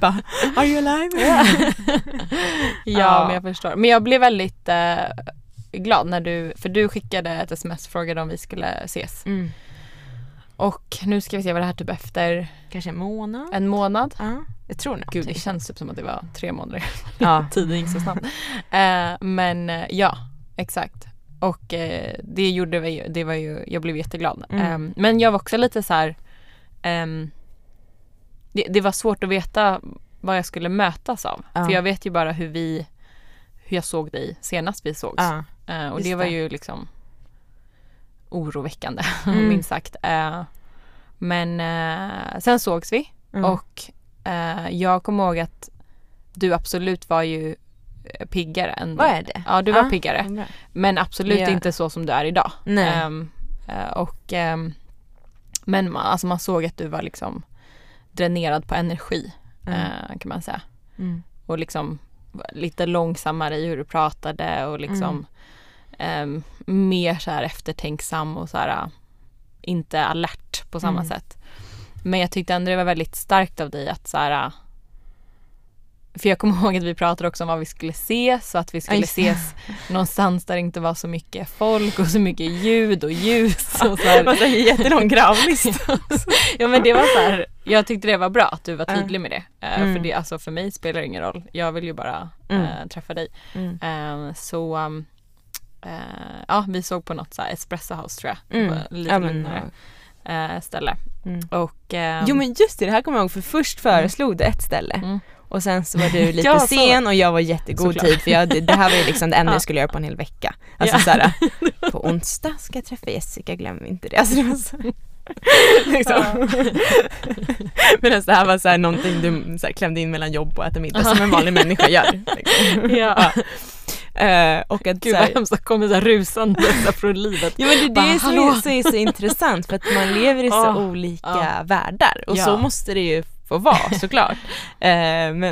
Bara, are you alive? Men jag förstår. Men jag blev väldigt glad när du skickade ett sms och frågade om vi skulle ses. Och nu ska vi se vad det här typ efter kanske en månad. Jag tror något. Gud, det känns typ som att det var 3 månader. Tiden gick så snabbt. Men ja, exakt. Och det gjorde vi, det var ju, jag blev jätteglad. Men jag var också lite så här, det var svårt att veta vad jag skulle mötas av. För jag vet ju bara hur jag såg dig senast vi sågs. Och det var ju liksom oroväckande, minst sagt. Men sen sågs vi. Och jag kommer ihåg att du absolut var ju piggare än... Vad är det? Ja, du var piggare. Bra. Men absolut inte så som du är idag. Nej. Men man såg att du var liksom dränerad på energi, kan man säga. Och liksom lite långsammare i hur du pratade och liksom mer så här eftertänksam och så här, inte alert på samma sätt. Men jag tyckte ändå det var väldigt starkt av dig att så här... För jag kommer ihåg att vi pratade också om vad vi skulle ses, så att vi skulle ses någonstans där det inte var så mycket folk och så mycket ljud och ljus. Och så här. Det var en jättelång gravlista. Ja, men det var så här, jag tyckte det var bra att du var tydlig med det. För det, alltså, för mig spelar det ingen roll. Jag vill ju bara träffa dig. Så vi såg på något så här Espresso House, tror jag. Lite mindre ställe. Och, jo, men just det här kommer jag ihåg, för först föreslog det ett ställe. Och sen så var du lite sen och jag var jättegod tid, för det här var ju liksom det enda jag skulle göra på en hel vecka. Alltså såhär, på onsdag ska jag träffa Jessica, glöm inte det. Alltså det var så liksom. Men det här var såhär någonting du såhär klämde in mellan jobb och äta middag, som en vanlig människa gör. Liksom. Och att gud, vad hemskt, kommer så här rusande från livet. Ja, men det är så intressant, för att man lever i så olika världar. Och så måste det ju få vara, såklart.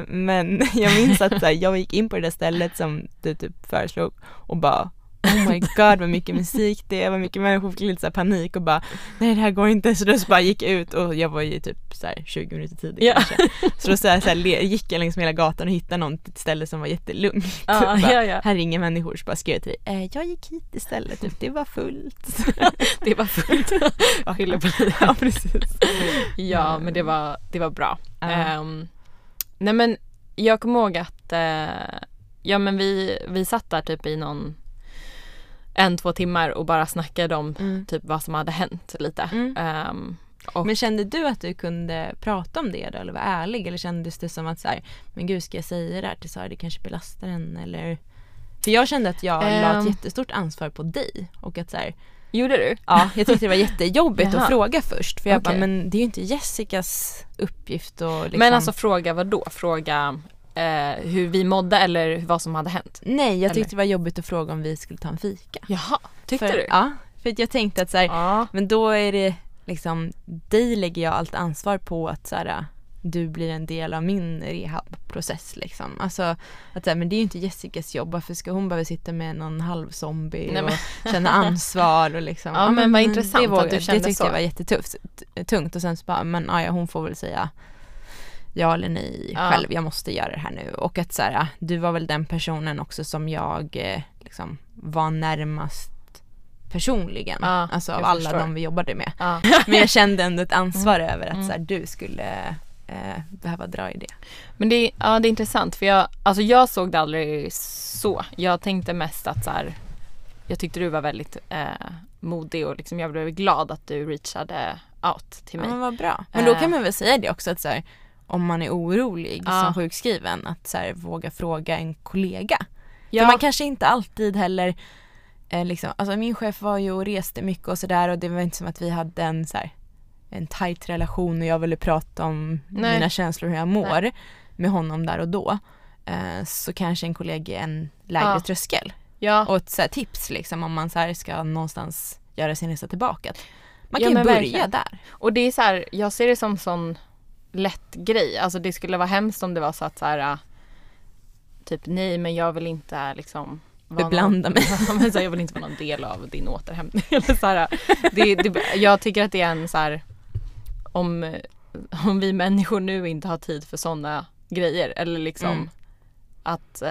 Men jag minns att så här, jag gick in på det där stället som du typ föreslog och bara, oh my god, vad mycket musik det var, mycket människor fick lite så här panik och bara, nej, det här går inte. Så då bara gick ut, och jag var ju typ så här 20 minuter tidigt kanske. Så då så här, gick jag längs hela gatan och hittade något ställe som var jättelugnt. Här ringer människor, så bara skrev till dig, jag gick hit istället, typ, det var fullt. Det var fullt. Jag skyller på det. Ja, precis. Ja, men det var bra. Nej, men jag kommer ihåg att vi satt där typ i någon 1-2 timmar och bara snackade om typ vad som hade hänt lite. Men kände du att du kunde prata om det då, eller vara ärlig, eller kändes det som att så här, men gud, ska jag säga det här till Sara, det kanske belastar henne, eller? För jag kände att jag la ett jättestort ansvar på dig, och att så här, gjorde du? Ja, jag tyckte det var jättejobbigt att fråga först, för jag bara, men det är ju inte Jessicas uppgift och liksom... Men alltså fråga vad då? Fråga hur vi mådde eller vad som hade hänt? Nej, jag tyckte det var jobbigt att fråga om vi skulle ta en fika. Jaha, tyckte du? Ja, för jag tänkte att så här, men då är det liksom, dig lägger jag allt ansvar på, att så här, du blir en del av min rehabprocess liksom. Alltså, att så här, men det är ju inte Jessicas jobb, varför ska hon behöva sitta med någon halv zombie och känna ansvar och liksom. Ja, men vad intressant att du kände så. Det tyckte jag var jättetufft, tungt, och sen så bara, men ja, hon får väl säga ja eller nej själv, jag måste göra det här nu. Och att så här, du var väl den personen också som jag liksom var närmast personligen, alltså av alla de vi jobbade med. Men jag kände ändå ett ansvar över att så här, du skulle behöva dra i det. Men det är intressant, för jag såg det aldrig så. Jag tänkte mest att så här, jag tyckte du var väldigt modig, och liksom, jag blev glad att du reachade out till mig. Ja, men vad bra. Men då kan man väl säga det också, att så här, om man är orolig som sjukskriven, att så här, våga fråga en kollega. För man kanske inte alltid heller liksom, alltså min chef var ju och reste mycket och sådär, och det var inte som att vi hade en så här, en tajt relation och jag ville prata om nej. Mina känslor, hur jag mår nej. Med honom där och då, så kanske en kollega är en lägre ja. tröskel, ja. Och ett så här, tips liksom, om man så här, ska någonstans göra sin resa tillbaka, man kan ja, ju börja verkligen. där. Och det är så här, jag ser det som sån lätt grej, alltså det skulle vara hemskt om det var så att så här, typ nej men jag vill inte liksom beblanda mig. Jag vill inte vara någon del av din återhämtning. Jag tycker att det är en så här, om vi människor nu inte har tid för sådana grejer, eller liksom att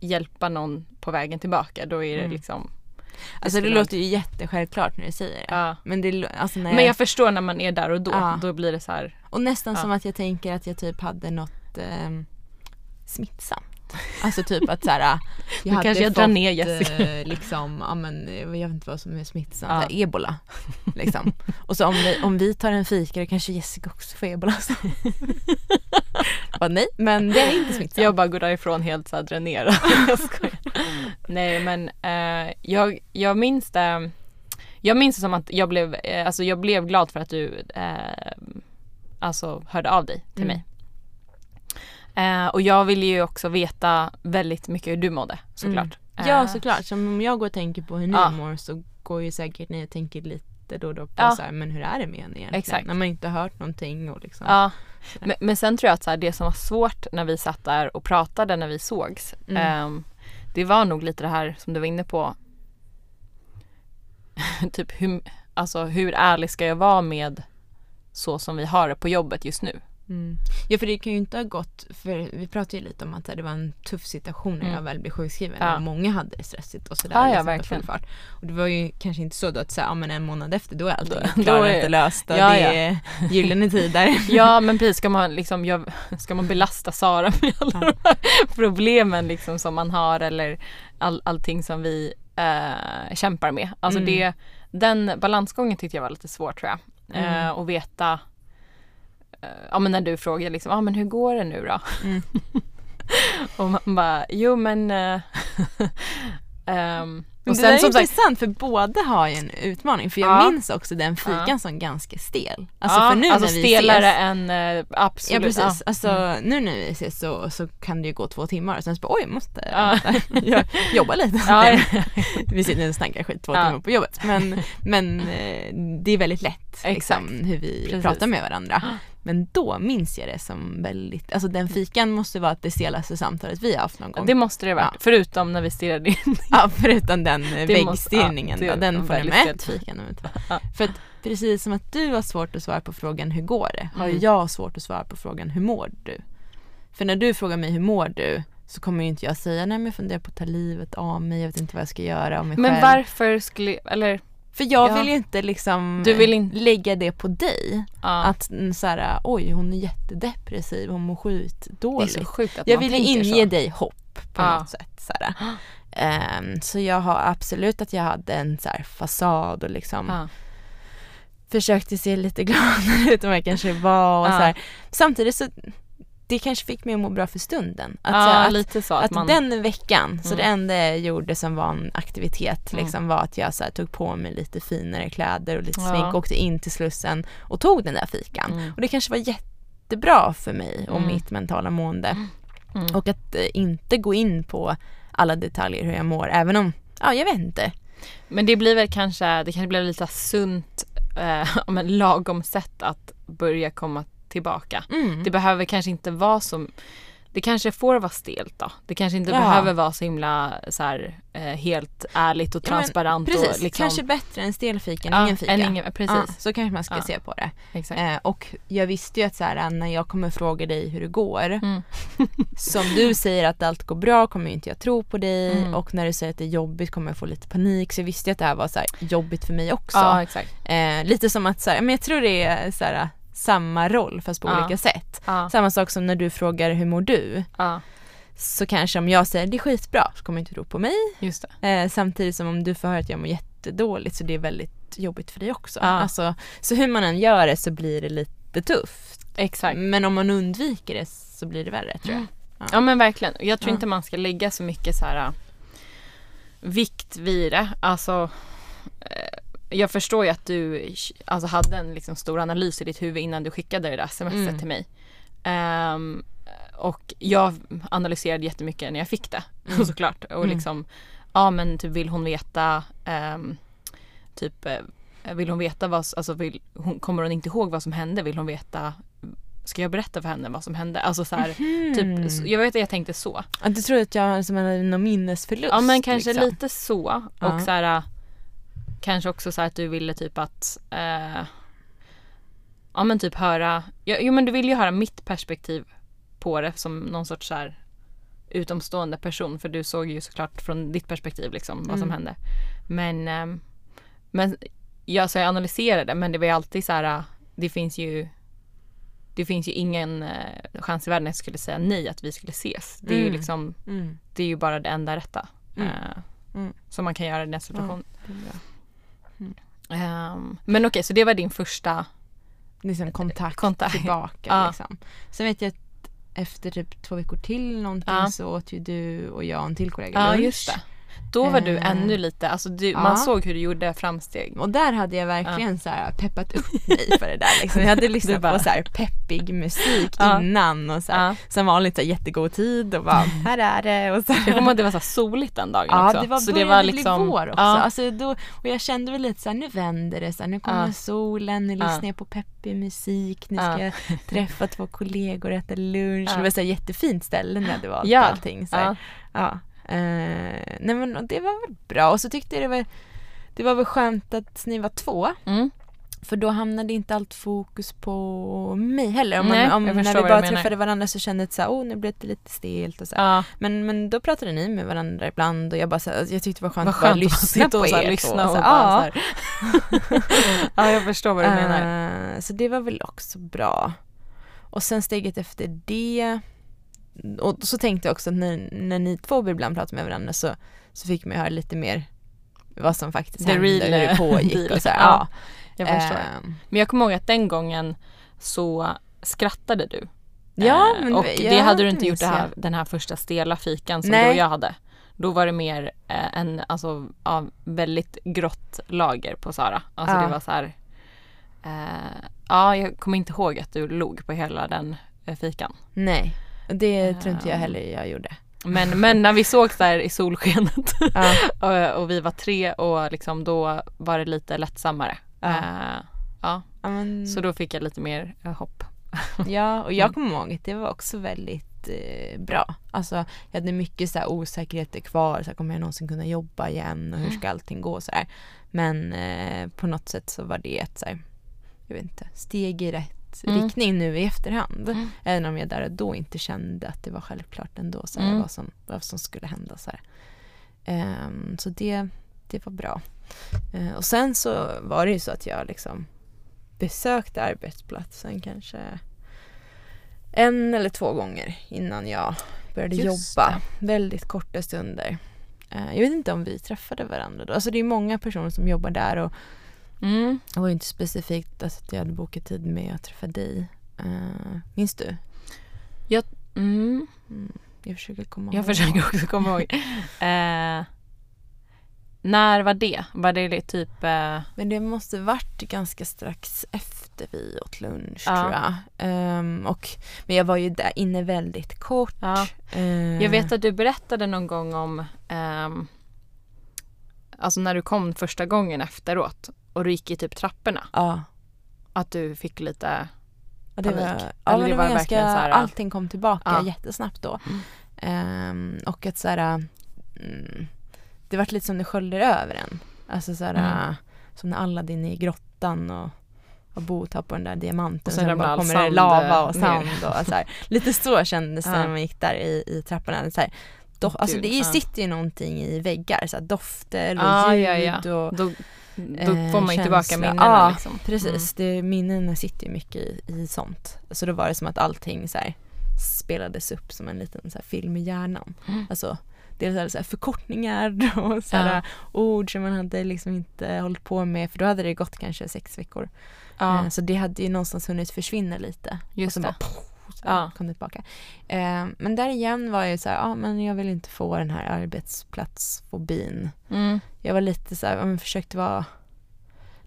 hjälpa någon på vägen tillbaka, då är det liksom det, alltså det låter ju jättesjälvklart när du säger det. Ja. Men, det alltså när jag... men jag förstår när man är där och då, ja. Då blir det så här. Och nästan som att jag tänker att jag typ hade något smittsamt. Alltså typ att så här, jag hade kanske jag drar ner Jessica. Liksom, ja, men, jag vet inte vad som är smittsamt, ja. Så här, ebola liksom. Och så om vi tar en fika, kanske Jessica också får ebola. Bara, nej, men det är inte smittsamt. Jag bara går därifrån helt så här dränerad. Nej, men jag minns det som att jag blev alltså jag blev glad för att du alltså hörde av dig till mig. Och jag ville ju också veta väldigt mycket hur du mådde, såklart. Mm. Ja, såklart. Så om jag går och tänker på hur ni mår, så går ju säkert ni och tänker lite då på så här, men hur är det med en egentligen? Exakt. När man inte har hört någonting. Och liksom, ja. Men sen tror jag att så här, det som var svårt när vi satt där och pratade när vi sågs, det var nog lite det här som du var inne på. Typ hur ärlig ska jag vara med så som vi har det på jobbet just nu? Mm. Ja, för det kan ju inte ha gått, för vi pratade ju lite om att det var en tuff situation när jag väl blev sjukskriven, och många hade det stressigt och sådär, liksom, ja, och det var ju kanske inte så då att säga, men en månad efter då är allt klart inte löst och det är gyllene tider. Ja, men precis, ska man liksom belasta Sara med alla de här problemen liksom som man har, eller allting som vi kämpar med. Alltså den balansgången tyckte jag var lite svår, tror jag. Och veta. Ja, men när du frågar liksom, men hur går det nu då? Och man bara, jo men och sen, det är intressant, för båda har ju en utmaning. För jag minns också den fikan som ganska stel. Alltså för nu alltså när vi ses, en, absolut. Ja, precis. Alltså nu när vi ses så kan det ju gå 2 timmar. Och sen så bara, oj, måste jag jobba lite. Vi sitter och snackar skit 2 timmar på jobbet. Men det är väldigt lätt liksom, hur vi pratar med varandra. Men då minns jag det som väldigt... Alltså den fikan måste vara det stelaste samtalet vi har haft någon gång. Det måste det vara. Ja. Förutom när vi stirrade in. Ja, förutom den väggstirrningen. Ja, den får du med. Fikan, för att precis som att du har svårt att svara på frågan hur går det, har jag svårt att svara på frågan hur mår du? För när du frågar mig hur mår du, så kommer ju inte jag säga, nej men jag funderar på att ta livet av mig, jag vet inte vad jag ska göra om mig själv. Men varför skulle... Eller... För jag vill ju inte liksom lägga det på dig. Ja. Att så här, oj, hon är jättedepressiv, hon mår skitdåligt. Det är så sjukt att jag vill inge dig hopp på något sätt. Så, här. Så jag har absolut att jag hade en så här fasad och liksom försökte se lite gladare ut om jag kanske var. Och så här. Samtidigt så det kanske fick mig att må bra för stunden. Att, så här, lite så att man... den veckan, så det enda jag gjorde som var en aktivitet liksom, var att jag så här, tog på mig lite finare kläder och lite smink, åkte in till Slussen och tog den där fikan. Och det kanske var jättebra för mig och mitt mentala mående. Och att inte gå in på alla detaljer hur jag mår, även om, jag vet inte. Men det blir väl kanske, det kanske blir lite sunt, om en lagom sätt att börja komma tillbaka. Det behöver kanske inte vara som, det kanske får vara stelt då. Det kanske inte behöver vara så himla så här, helt ärligt och transparent. Men, precis, och liksom... kanske bättre en stel fika än ingen fika. Precis. Så kanske man ska se på det. Exakt. Och jag visste ju att så här, när jag kommer fråga dig hur det går, som du säger att allt går bra, kommer ju inte jag tro på dig. Och när du säger att det är jobbigt kommer jag få lite panik. Så jag visste att det här var så här, jobbigt för mig också. Exakt. Lite som att så här, men jag tror det är så här, samma roll fast på olika sätt. Samma sak som när du frågar hur mår du? Så kanske om jag säger det är skitbra, så kommer inte tro på mig. Just det. Samtidigt som om du får höra att jag mår jättedåligt, så det är väldigt jobbigt för dig också. Alltså, så hur man än gör det så blir det lite tufft. Exakt. Men om man undviker det så blir det värre, tror jag. Ja, men verkligen. Jag tror inte man ska lägga så mycket så här vikt vid det. Alltså, jag förstår ju att du alltså, hade en liksom stor analys i ditt huvud innan du skickade det där smset till mig. Och jag analyserade jättemycket när jag fick det, såklart. Och liksom, ja men typ vill hon veta... typ, vill hon veta vad... Alltså, kommer hon inte ihåg vad som hände? Vill hon veta... Ska jag berätta för henne vad som hände? Alltså så här, typ, jag vet att jag tänkte så. Ja, du tror att jag har någon minnesförlust? Ja, men kanske liksom. Lite så. Och så här, kanske också så här att du ville typ att... ja, men typ höra... Jo, men du ville ju höra mitt perspektiv på det som någon sorts så här utomstående person. För du såg ju såklart från ditt perspektiv liksom vad som hände. Men ja, så jag analyserade, men det var ju alltid så här... Det finns ju ingen chans i världen att jag skulle säga nej att vi skulle ses. Det är ju liksom det är ju bara det enda rätta som man kan göra i den situationen. Men okej, så det var din första liksom kontakt tillbaka liksom. Sen vet jag att efter typ 2 veckor till någonting så åt ju du och jag en till kollega lunch. Ja, just det. Då var du ännu lite, alltså du, man såg hur du gjorde framsteg. Och där hade jag verkligen så här peppat upp mig för det där liksom. Jag hade lyssnat på så här peppig musik innan och så här, som vanligt så här, jättegod tid och bara, här är det. Och så här. Jag kommer ihåg att det var så soligt den dagen också. Ja, det var, så det var liksom, blev vår också. Alltså, då, och jag kände väl lite så här, nu vänder det så här, nu kommer solen, nu lyssnar jag på peppig musik, nu ska jag träffa 2 kollegor och äta lunch. Det var så här, jättefint ställe när du valt allting. Så här. Nej men det var väl bra. Och så tyckte jag det var väl skönt att ni var 2. För då hamnade inte allt fokus på mig heller. När vi bara träffade varandra så kände jag så här, nu blev det lite stelt och så. Men då pratade ni med varandra ibland och jag bara så här, jag tyckte det var skönt att bara lyssna på er. Ja, jag förstår vad du menar. Så det var väl också bra. Och sen steget efter det. Och så tänkte jag också att när ni 2 ibland pratade med varandra så fick man höra lite mer vad som faktiskt hände när det pågick och så här. Jag förstår. Men jag kommer ihåg att den gången så skrattade du. Ja, men och det hade du inte gjort den här första stela fikan som du och jag hade. Då var det mer en alltså av väldigt grått lager på Sara. Alltså det var så här jag kommer inte ihåg att du log på hela den fikan. Nej. Det tror inte jag heller jag gjorde. Men när vi såg där i solskenet och vi var 3 och liksom då var det lite lättsammare. Så då fick jag lite mer hopp. Ja, och jag kommer ihåg att det var också väldigt bra. Alltså jag hade mycket så här osäkerheter kvar. Så här, kommer jag någonsin kunna jobba igen? Och hur ska allting gå? Så här. Men på något sätt så var det ett så här, jag vet inte, steg i rätt riktning nu i efterhand. Även om jag där då inte kände att det var självklart ändå så här, vad som skulle hända så här. Så det var bra. Och sen så var det ju så att jag liksom besökte arbetsplatsen kanske 1 eller 2 gånger innan jag började jobba. Väldigt korta stunder. Jag vet inte om vi träffade varandra då. Alltså det är många personer som jobbar där och det var ju inte specifikt alltså, att jag hade bokat tid med att träffa dig. Minns du? Jag försöker komma ihåg. Jag försöker också komma ihåg. När var det? Var det typ... Men det måste varit ganska strax efter vi åt lunch, tror jag. Men jag var ju där inne väldigt kort. Jag vet att du berättade någon gång om... alltså när du kom första gången efteråt och du gick i typ trapporna. Att du fick lite panik. Det var ganska, verkligen så här, allting kom tillbaka jättesnabbt då. Och att så här, det var lite som det sköljer över en. Alltså så här, som när Aladdin är i grottan och Bo tar på den där diamanten och sen bara kommer det lava och sand och så här. Lite så kändes det när man gick där i trapporna så här. Alltså det sitter ju någonting i väggar så här, dofter och ljud och då får man ju tillbaka minnena liksom. Precis, minnena sitter ju mycket i sånt. Så då var det som att allting så här, spelades upp som en liten så här, film i hjärnan. Alltså det är så här, förkortningar och så här, ord som man hade liksom inte hållit på med för då hade det gått kanske 6 veckor. Så det hade ju någonstans hunnit försvinna lite. Just och så det. Bara, så kom det tillbaka. Men där igen var jag ju så här, men jag vill inte få den här arbetsplatsfobin. Jag var lite så här, jag försökte vara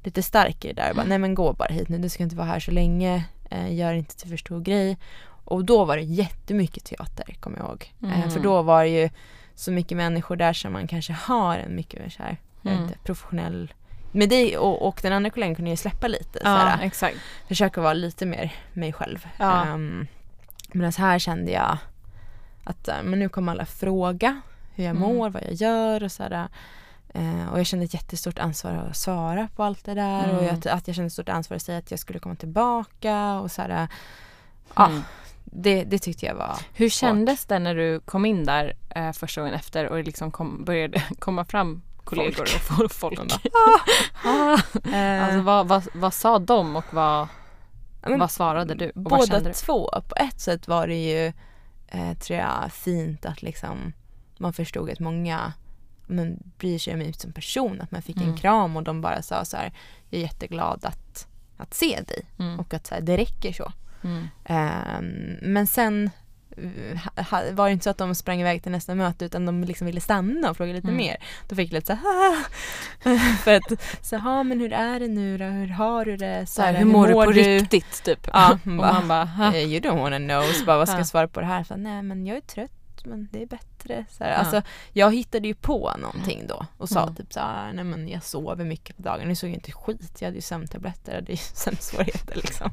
lite starkare där. Jag bara, nej men gå bara hit nu, du ska inte vara här så länge. Gör inte till för stor grej. Och då var det jättemycket teater, kommer jag ihåg. För då var det ju så mycket människor där som man kanske har en mycket så här, inte, professionell. Men det och den andra kollegan kunde ju släppa lite. Ja, såhär, exakt. Försöka vara lite mer mig själv. Ja. Men så här kände jag att men nu kommer alla fråga hur jag mår, vad jag gör och sådär. Och jag kände ett jättestort ansvar att svara på allt det där. Och att jag kände ett stort ansvar att säga att jag skulle komma tillbaka och sådär. Det tyckte jag var. Hur kändes det när du kom in där första gången efter och liksom började komma fram kollegor och folk? Alltså, vad sa de och vad svarade du? Och båda du? Två. På ett sätt var det ju tror jag, fint att liksom, man förstod att många bryr sig om ut som person. Att man fick en kram och de bara sa så här, jag är jätteglad att se dig. Och att så här, det räcker så. Men sen var det inte så att de sprang iväg till nästa möte, utan de liksom ville stanna och fråga lite mer. Då fick jag lite så här, men hur är det nu då? Hur har du det? Så här, hur mår du på riktigt typ? Ja, man bara, you don't wanna know. Så bara, vad ska jag svara på det här? Så, nej men jag är trött, men det är bättre. Så här, alltså, jag hittade ju på någonting då och sa typ så här, nej men jag sover mycket på dagen. Jag såg inte skit, jag hade ju sömntabletter, jag hade ju sömnsvårigheter liksom.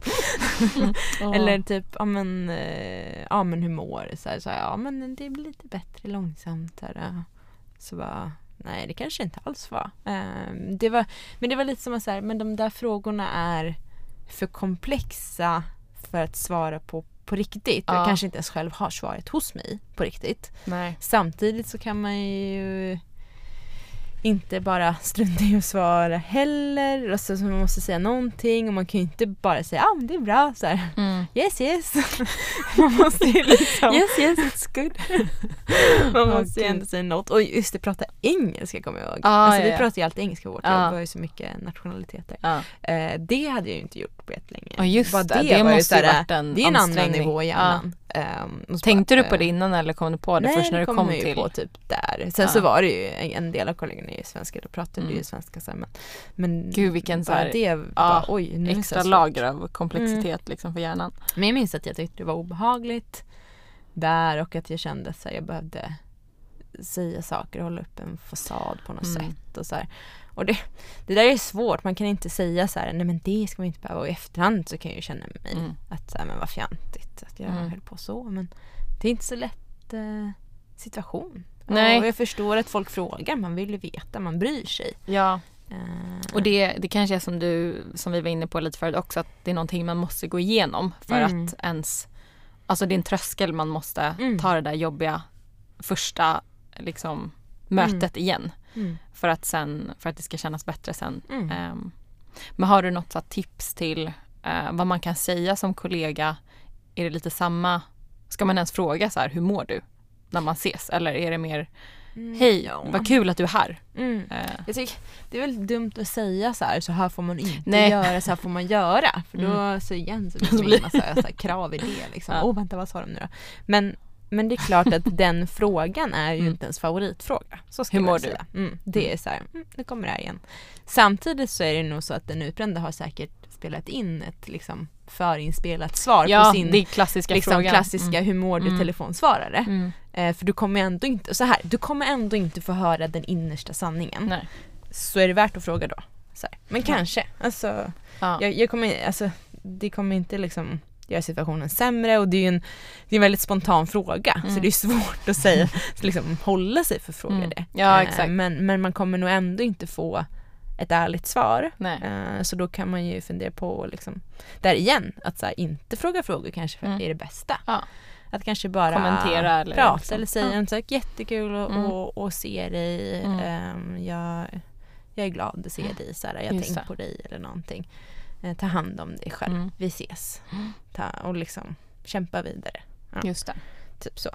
Eller typ, ja men hur mår det? Så här, ja men det blir lite bättre långsamt. Här. Så bara, nej det kanske inte alls var. Men det var lite som att så här, men de där frågorna är för komplexa för att svara på riktigt. Jag kanske inte ens själv har svaret hos mig på riktigt. Nej. Samtidigt så kan man ju inte bara strunta i att svara heller. Alltså, så man måste säga någonting och man kan ju inte bara säga det är bra. Så här, yes, yes. Man måste ju liksom yes, yes, it's good. Man måste ju ändå säga något. Och just det, prata engelska kommer jag ihåg. Vi pratar ju alltid engelska i vårt jobb. Vi har ju så mycket nationaliteter. Det hade jag ju inte gjort på ett länge. Just bara det var måste ju varit en annan nivå i hjärnan. Tänkte du på det innan eller kom du på det först när du kom till? Nej, på typ där. Sen så var det ju en del av kollegorna i svenska, då pratade du ju svenska så här, men gud vilken så här, det var oj, extra lager av komplexitet liksom för hjärnan. Men jag minns att jag tyckte det var obehagligt där och att jag kände att jag behövde säga saker och hålla upp en fasad på något sätt och så här. Och det där är svårt. Man kan inte säga så här, nej men det ska man inte behöva. Och i efterhand så kan jag ju känna mig att så här, men vad fjantigt att jag höll på så. Men det är inte så lätt situation. Nej. Och jag förstår att folk frågar. Man vill ju veta, man bryr sig. Ja. Och det kanske är som vi var inne på lite förut också, att det är någonting man måste gå igenom för att ens, alltså det är en tröskel man måste ta det där jobbiga första liksom mötet igen. För att det ska kännas bättre sen. Men har du något så tips till vad man kan säga som kollega? Är det lite samma? Ska man ens fråga så här, hur mår du? När man ses? Eller är det mer hej, vad kul att du är här? Jag tycker det är väl dumt att säga så här får man inte göra, så här får man göra. För då så igen så blir det massa krav i det liksom. Vänta, vad sa de nu då? Men det är klart att den frågan är ju inte ens favoritfråga. Så ska man säga. Det är så här, nu kommer det här igen. Samtidigt så är det nog så att den utbrända har säkert spelat in ett liksom förinspelat svar på sin det klassiska liksom, frågan. Klassiska hur mår du telefonsvarare. För du kommer ändå inte så här, du kommer ändå inte få höra den innersta sanningen. Nej. Så är det värt att fråga då. Så här. Men kanske. Alltså, jag kommer, alltså, det kommer inte liksom gör situationen sämre och det är ju en väldigt spontan fråga. Så det är svårt att säga, liksom, hålla sig för fråga det. Ja, exakt. Men man kommer nog ändå inte få ett ärligt svar. Så då kan man ju fundera på liksom, där igen, att så här, inte fråga frågor kanske är det bästa. Att kanske bara kommentera eller prata liksom. Eller säga en sak, jättekul och se dig. Jag är glad att se dig. Så här, jag tänker på dig eller någonting. Ta hand om dig själv. Vi ses. Och liksom kämpa vidare. Ja. Just det. Typ så.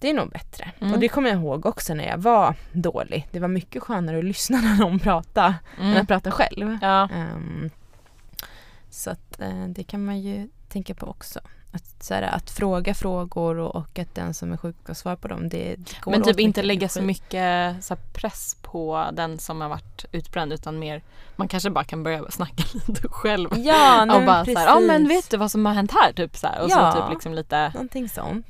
Det är nog bättre. Och det kommer jag ihåg också när jag var dålig. Det var mycket skönare att lyssna när de pratade än att prata själv. Så att, det kan man ju tänka på också. Att, så här, att fråga frågor och att den som är sjuk ska svara på dem. Det går. Men typ inte lägga så mycket så här, press på den som har varit utbränd, utan mer, man kanske bara kan börja snacka lite själv. Ja, och bara så här, ja men vet du vad som har hänt här? Typ, så här, och ja, så typ liksom lite någonting sånt.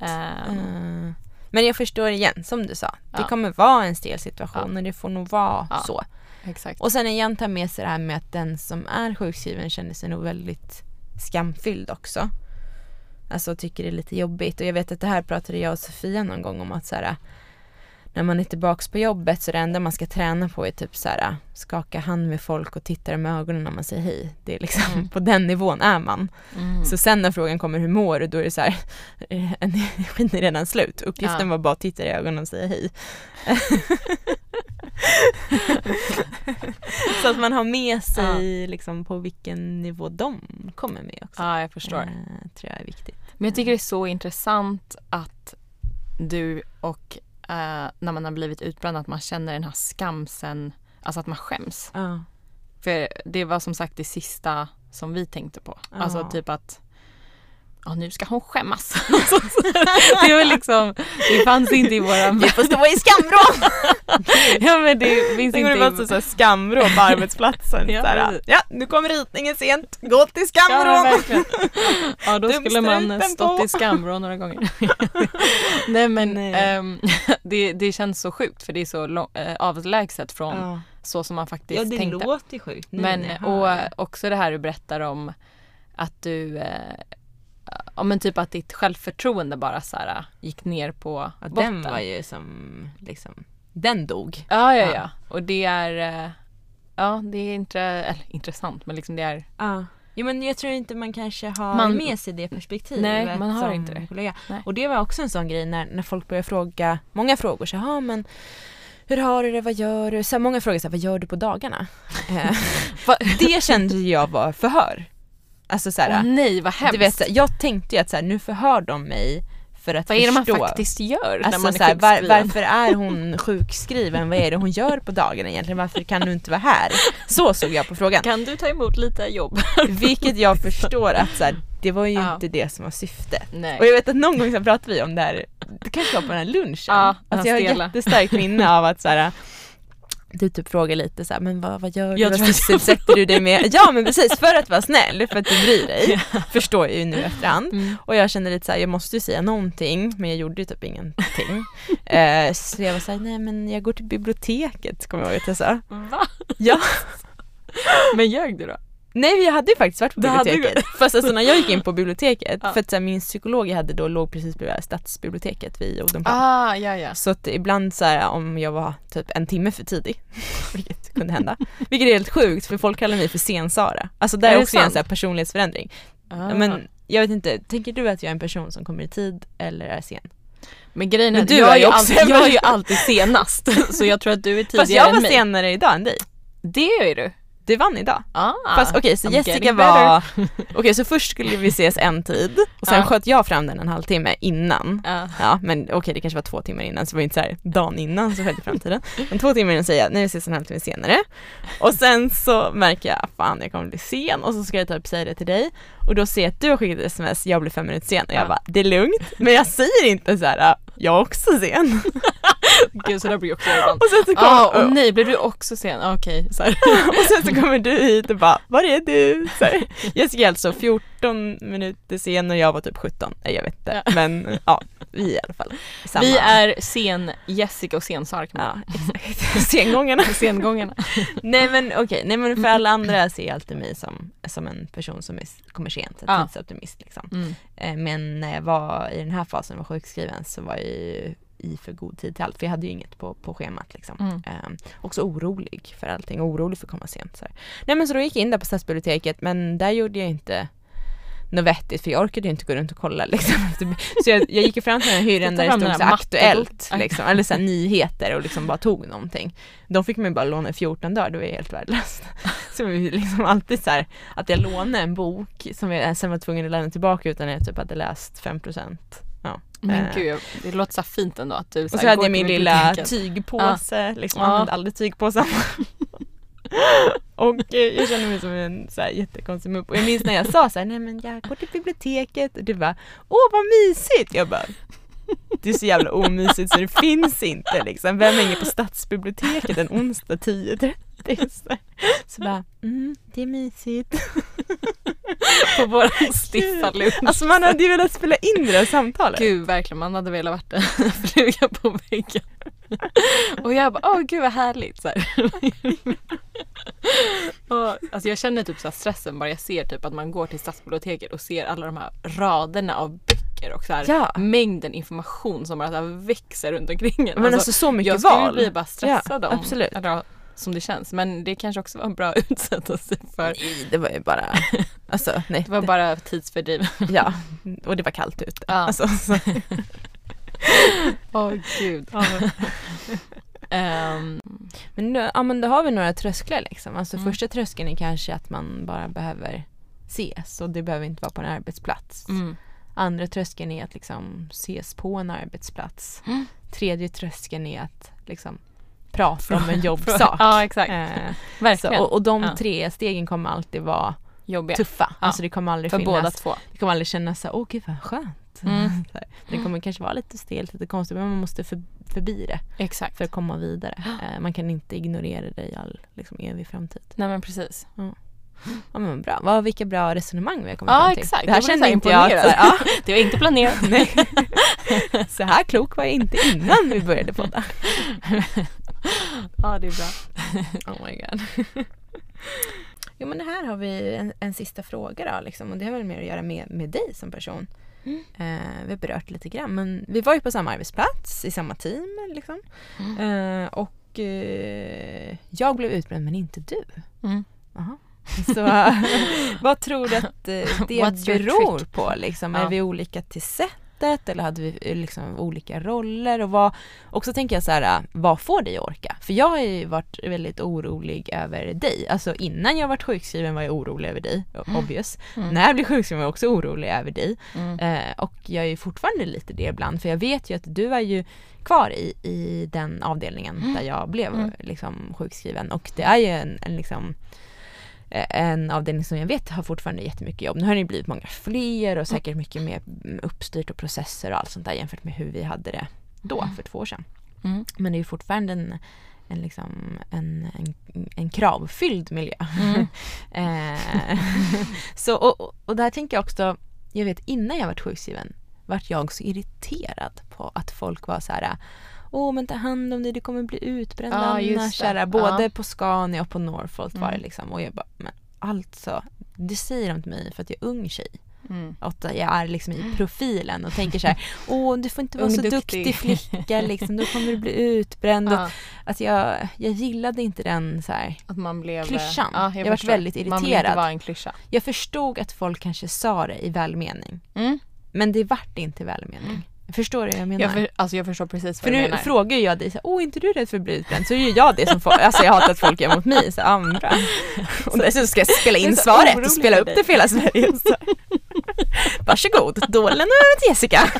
Men jag förstår igen, som du sa. Ja. Det kommer vara en stel situation och det får nog vara så. Exakt. Och sen igen ta med sig det här med att den som är sjukskriven känner sig nog väldigt skamfylld också. Alltså tycker det är lite jobbigt. Och jag vet att det här pratade jag och Sofia någon gång om, att så här, när man är tillbaka på jobbet så det enda man ska träna på är typ så här, skaka hand med folk och titta dem i ögonen när man säger hej. Det är liksom på den nivån är man. Mm. Så sen när frågan kommer hur mår du, då är det så här, energin är redan slut. Uppgiften var bara att titta i ögonen och säga hej. Så att man har med sig liksom på vilken nivå de kommer med också. Ja, jag förstår. Tror jag är viktigt. Men jag tycker det är så intressant att du och när man har blivit utbränd, att man känner den här skamsen, alltså att man skäms. För det var som sagt det sista som vi tänkte på. Alltså typ att nu ska hon skämmas. Det var liksom, det fanns inte i våran... Vi får stå i skamrå! Ja, men det finns inte... Det var så skamrå på arbetsplatsen. Ja, nu kommer ritningen sent. Gå till skamrå! Ja, då skulle man stått i skamrå några gånger. Nej, men det känns så sjukt, för det är så avlägset från så som man faktiskt tänkte. Ja, det låter sjukt. Men, och också det här du berättar om att du... ja, men typ att ditt självförtroende bara så här gick ner på botten. Den var ju som liksom, den dog. Ja. Och det är det är intressant, men liksom det är ja, men jag tror inte man kanske har med sig det perspektivet. Nej, man har inte det. Kollega. Och det var också en sån grej när folk började fråga många frågor så här, men hur har du det? Vad gör du? Så många frågor så här, vad gör du på dagarna? Det kände jag var förhör. Alltså såhär, nej, vad hemskt. Du vet, jag tänkte ju att såhär, nu förhör de mig för att förstå. Vad är det man faktiskt gör alltså, när man är såhär, varför är hon sjukskriven? Vad är det hon gör på dagen egentligen? Varför kan du inte vara här? Så såg jag på frågan. Kan du ta emot lite jobb? Vilket jag förstår att såhär, det var ju inte det som var syftet. Nej. Och jag vet att någon gång så pratade vi om det här. Det kanske var på den här lunchen. Alltså, jag har jättestark minne av att såhär... Du typ frågar lite så här, men vad gör du? Vad sysselsätter du dig med? Ja, men precis, för att vara snäll, för att du bryr dig. Förstår jag ju nu efterhand. Och jag kände lite så här, jag måste ju säga någonting, men jag gjorde ju typ ingenting. Så jag var så här, nej men jag går till biblioteket, kommer jag ihåg att jag sa. Va? Ja. Men ljög du då? Nej, jag hade ju faktiskt varit på biblioteket. Fast alltså när jag gick in på biblioteket, för att så här, min psykolog hade då låg precis bredvid stadsbiblioteket vid Odenplan. Så att ibland så här, om jag var typ en timme för tidig, vilket kunde hända. Vilket är helt sjukt, för folk kallar mig för sensara. Alltså där är också en så här personlighetsförändring. Men jag vet inte, tänker du att jag är en person som kommer i tid eller är sen? Men grejen är, men jag är ju alltid senast. Så jag tror att du är tidigare än mig. Fast jag var senare idag än dig. Det är du. Det vann idag. Fast okej, så I'm Jessica var... Okej, så först skulle vi ses en tid. Och sen sköt jag fram den en halvtimme innan. Ja, men okej, det kanske var 2 timmar innan. Så det var inte så här, dagen innan så sköt jag fram tiden. Men 2 timmar innan säger jag, nej vi ses en halvtimme senare. Och sen så märker jag, fan jag kommer bli sen. Och så ska jag typ säga det till dig. Och då ser jag att du har skickat sms, jag blir 5 minuter sen. Och jag bara, det är lugnt. Men jag säger inte så här, jag är också sen. Gud, så där blir jag också sen. Och sen så kommer... och nej, blir du också sen? Okej, så här. Och sen så kommer du hit och bara, var är du? Så här. Jessica är alltså 14 minuter sen och jag var typ 17. Nej, jag vet inte. Men ja, vi är i alla fall samma. Vi är sen Jessica och sen Sark. Ja, exakt. Sengångarna. Nej, men okej. Nej, men för alla andra ser jag alltid mig som en person som kommer sent. En tidsoptimist liksom. Men när jag var i den här fasen och var sjukskriven så var jag ju i för god tid till allt. För jag hade ju inget på schemat liksom. Också orolig för allting. Orolig för att komma sent. Så här. Nej, men så då gick jag in där på stadsbiblioteket, men där gjorde jag inte något vettigt, för jag orkade ju inte gå runt och kolla liksom. Så jag gick fram till den här hyran där det stod så här, aktuellt liksom, eller så här, nyheter och liksom bara tog någonting. De fick mig bara låna 14 dagar, det var helt värdelöst. Så vi liksom alltid så här, att jag lånade en bok som jag sen var tvungen att lämna tillbaka utan jag typ hade läst 5%. Ja. Men gud, det låter så fint ändå att du... Och så hade jag min lilla tygpåse liksom. Jag hade aldrig tygpåsen. Och jag kände mig som en så här jättekonstig mupp. Och jag minns när jag sa så här, nej men jag går till biblioteket. Och du bara, åh vad mysigt. Jag bara, det är så jävla omysigt så det finns inte liksom. Vem hänger på stadsbiblioteket en onsdag 10:30? Så bara, det är mysigt. På våran stiffa lunch. Alltså man hade ju velat spela in det här samtalet. Gud, verkligen, man hade velat varit en fluga på väggen. Och jag bara, åh gud vad härligt så här. Och, alltså jag känner typ så här stressen bara jag ser typ att man går till stadsbiblioteket och ser alla de här raderna av böcker och så här mängden information som bara så här växer runt omkring en. Men alltså så mycket val. Jag skulle bli bara stressad om. Absolut. Eller, som det känns, men det kanske också var en bra utsättelse för... Nej, det var ju bara... Alltså, nej. Det var bara tidsfördriv. Ja, och det var kallt ute. Ja. Alltså, så. Åh, gud. Ja. Men då har vi några trösklar liksom. Alltså första tröskeln är kanske att man bara behöver ses och det behöver inte vara på en arbetsplats. Mm. Andra tröskeln är att liksom ses på en arbetsplats. Mm. Tredje tröskeln är att liksom prata om en jobbsak. Ja, exakt. Verkligen. Så, och de tre stegen kommer alltid vara jobbiga. Tuffa. Ja. Alltså det kommer aldrig för finnas. Båda två. Det kommer aldrig kännas så här, åh gud vad skönt. Mm. Det kommer kanske vara lite stelt, lite konstigt, men man måste förbi det. Exakt. För att komma vidare. Man kan inte ignorera det i all liksom, evig framtid. Nej, men precis. Mm. Ja, men bra. Vilka bra resonemang vi har kommit fram till. Exakt. Det här kände jag inte jag. Det var inte planerat. Nej. Så här klok var jag inte innan vi började podda. Ja, det är bra. Oh my god. Jo, men här har vi en sista fråga då, liksom, och det har väl mer att göra med dig som person. Mm. Vi har berört lite grann, men vi var ju på samma arbetsplats, i samma team liksom. Och jag blev utbränd, men inte du. Så vad tror du att det beror på? Liksom? Är vi olika till sätt? Eller hade vi liksom olika roller? Och så tänker jag så här, vad får dig orka? För jag har ju varit väldigt orolig över dig. Alltså innan jag varit sjukskriven var jag orolig över dig, obvious. När jag blev sjukskriven var jag också orolig över dig. Och jag är ju fortfarande lite det ibland. För jag vet ju att du är ju kvar i den avdelningen där jag blev liksom sjukskriven. Och det är ju en liksom... En avdelning som jag vet har fortfarande jättemycket jobb. Nu har det blivit många fler och säkert mycket mer uppstyrt och processer och allt sånt där jämfört med hur vi hade det då för 2 år sedan. Men det är ju fortfarande en kravfylld miljö. Så, och där tänker jag också, jag vet innan jag var sjukskriven vart jag så irriterad på att folk var så här, men ta hand om dig, du kommer bli utbränd annars. Både på Scania och på Northvolt var det liksom. Och jag bara, men alltså, det säger de till mig för att jag är ung tjej. Att jag är liksom i profilen och tänker så här, du får inte vara så duktig flicka liksom, då kommer du bli utbränd. Och, alltså jag gillade inte den så här, att man blev, klyschan. Jag var väldigt irriterad. Man vill inte vara en klyscha. Jag förstod att folk kanske sa det i välmening. Men det vart inte välmening. Förstår du vad jag menar? Jag förstår precis vad du menar. För nu frågar jag dig, inte du är rädd för att bli utbränd? Så är jag det som får, alltså jag hatar att folk gör mot mig, så andra. Och dessutom ska jag spela in svaret och spela upp det för hela Sverige. Så. Varsågod, dålen och Jessica.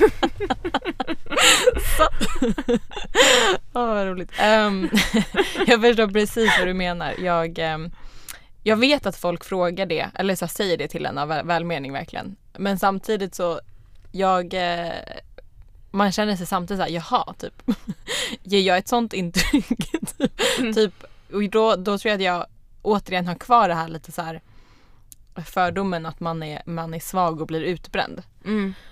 Vad roligt. Jag förstår precis vad du menar. Jag vet att folk frågar det, eller så säger det till en av välmening verkligen. Men samtidigt så, man känner sig samtidigt såhär, jaha, typ. Ger jag ett sånt intryck? Typ, och då tror jag att jag återigen har kvar det här lite så här fördomen att man är svag och blir utbränd.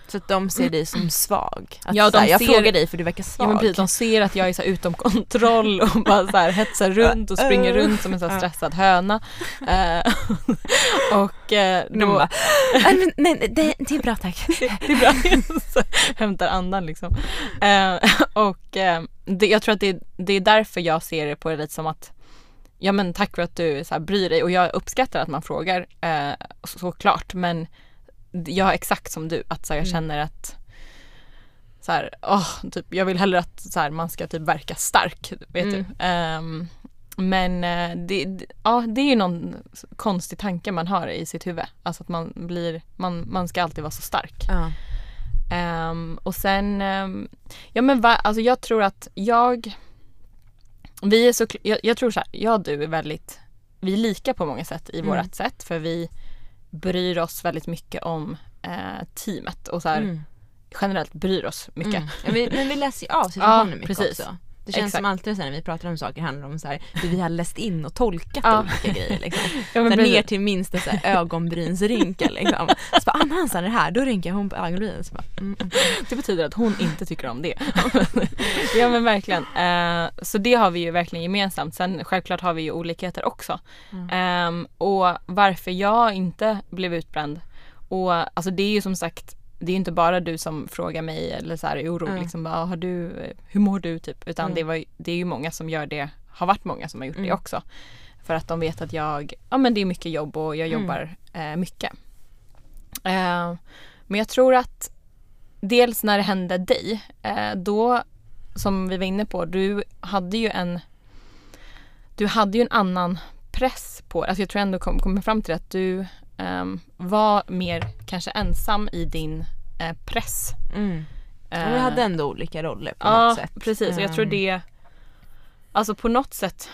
Så att de ser dig som svag. Att ja, jag frågar dig för du verkar svag. Ja, men de ser att jag är så här utom kontroll och bara så här hetsar runt och springer runt som en så här stressad höna. Och de bara, nej, det är bra tack. Det är bra. Hämtar andan liksom. Och jag tror att det är därför jag ser det på det lite som att ja, men tack för att du så här bryr dig. Och jag uppskattar att man frågar, såklart. Men jag är exakt som du. Att så här, jag känner att så här, typ, jag vill hellre att så här, man ska typ verka stark. Vet du? Men det är ju någon konstig tanke man har i sitt huvud. Alltså att man ska alltid vara så stark. Och sen... alltså jag tror att jag... Jag tror så här, jag och du är väldigt vi är lika på många sätt i vårat sätt, för vi bryr oss väldigt mycket om teamet och så här, generellt bryr oss mycket. Men vi läser ju av situationen mycket också. Det känns som alltid när vi pratar om saker handlar om så här, hur vi har läst in och tolkat olika grejer. Liksom. Ner till minsta så här, ögonbrynsrynka. Liksom. Så bara, när han är här, då rynkar hon på ögonbrynen. Det betyder att hon inte tycker om det. Ja, men verkligen. Så det har vi ju verkligen gemensamt. Sen självklart har vi ju olikheter också. Och varför jag inte blev utbränd. Och alltså, det är ju som sagt, det är inte bara du som frågar mig eller så här i oro liksom, har du, hur mår du typ, utan det är ju många som gör det, har varit många som har gjort det också, för att de vet att jag, ja men det är mycket jobb och jag jobbar mycket. Men jag tror att dels när det hände dig, då som vi var inne på, du hade ju en annan press på, alltså jag tror ändå kommer fram till att du var mer kanske ensam i din press. Vi hade ändå olika roller på något sätt. Ja, precis. Och jag tror det, alltså på något sätt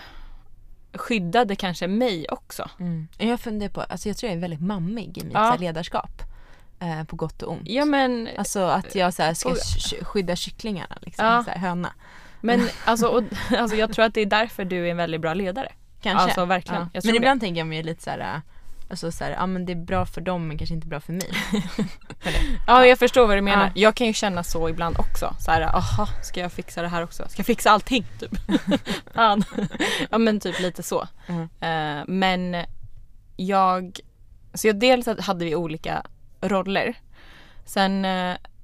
skyddade kanske mig också. Jag funderar på, alltså jag tror jag är väldigt mammig i mitt ledarskap. På gott och ont. Ja, men, alltså att jag så här, ska skydda kycklingarna liksom, så här, höna. Men alltså jag tror att det är därför du är en väldigt bra ledare. Kanske. Alltså verkligen. Ja. Men ibland tänker jag mig lite så här, alltså så här, ja men det är bra för dem men kanske inte bra för mig. Ja, jag förstår vad du menar. Jag kan ju känna så ibland också. Så här, ska jag fixa det här också? Ska jag fixa allting typ? Ja, men typ lite så. Men jag dels hade vi olika roller. Sen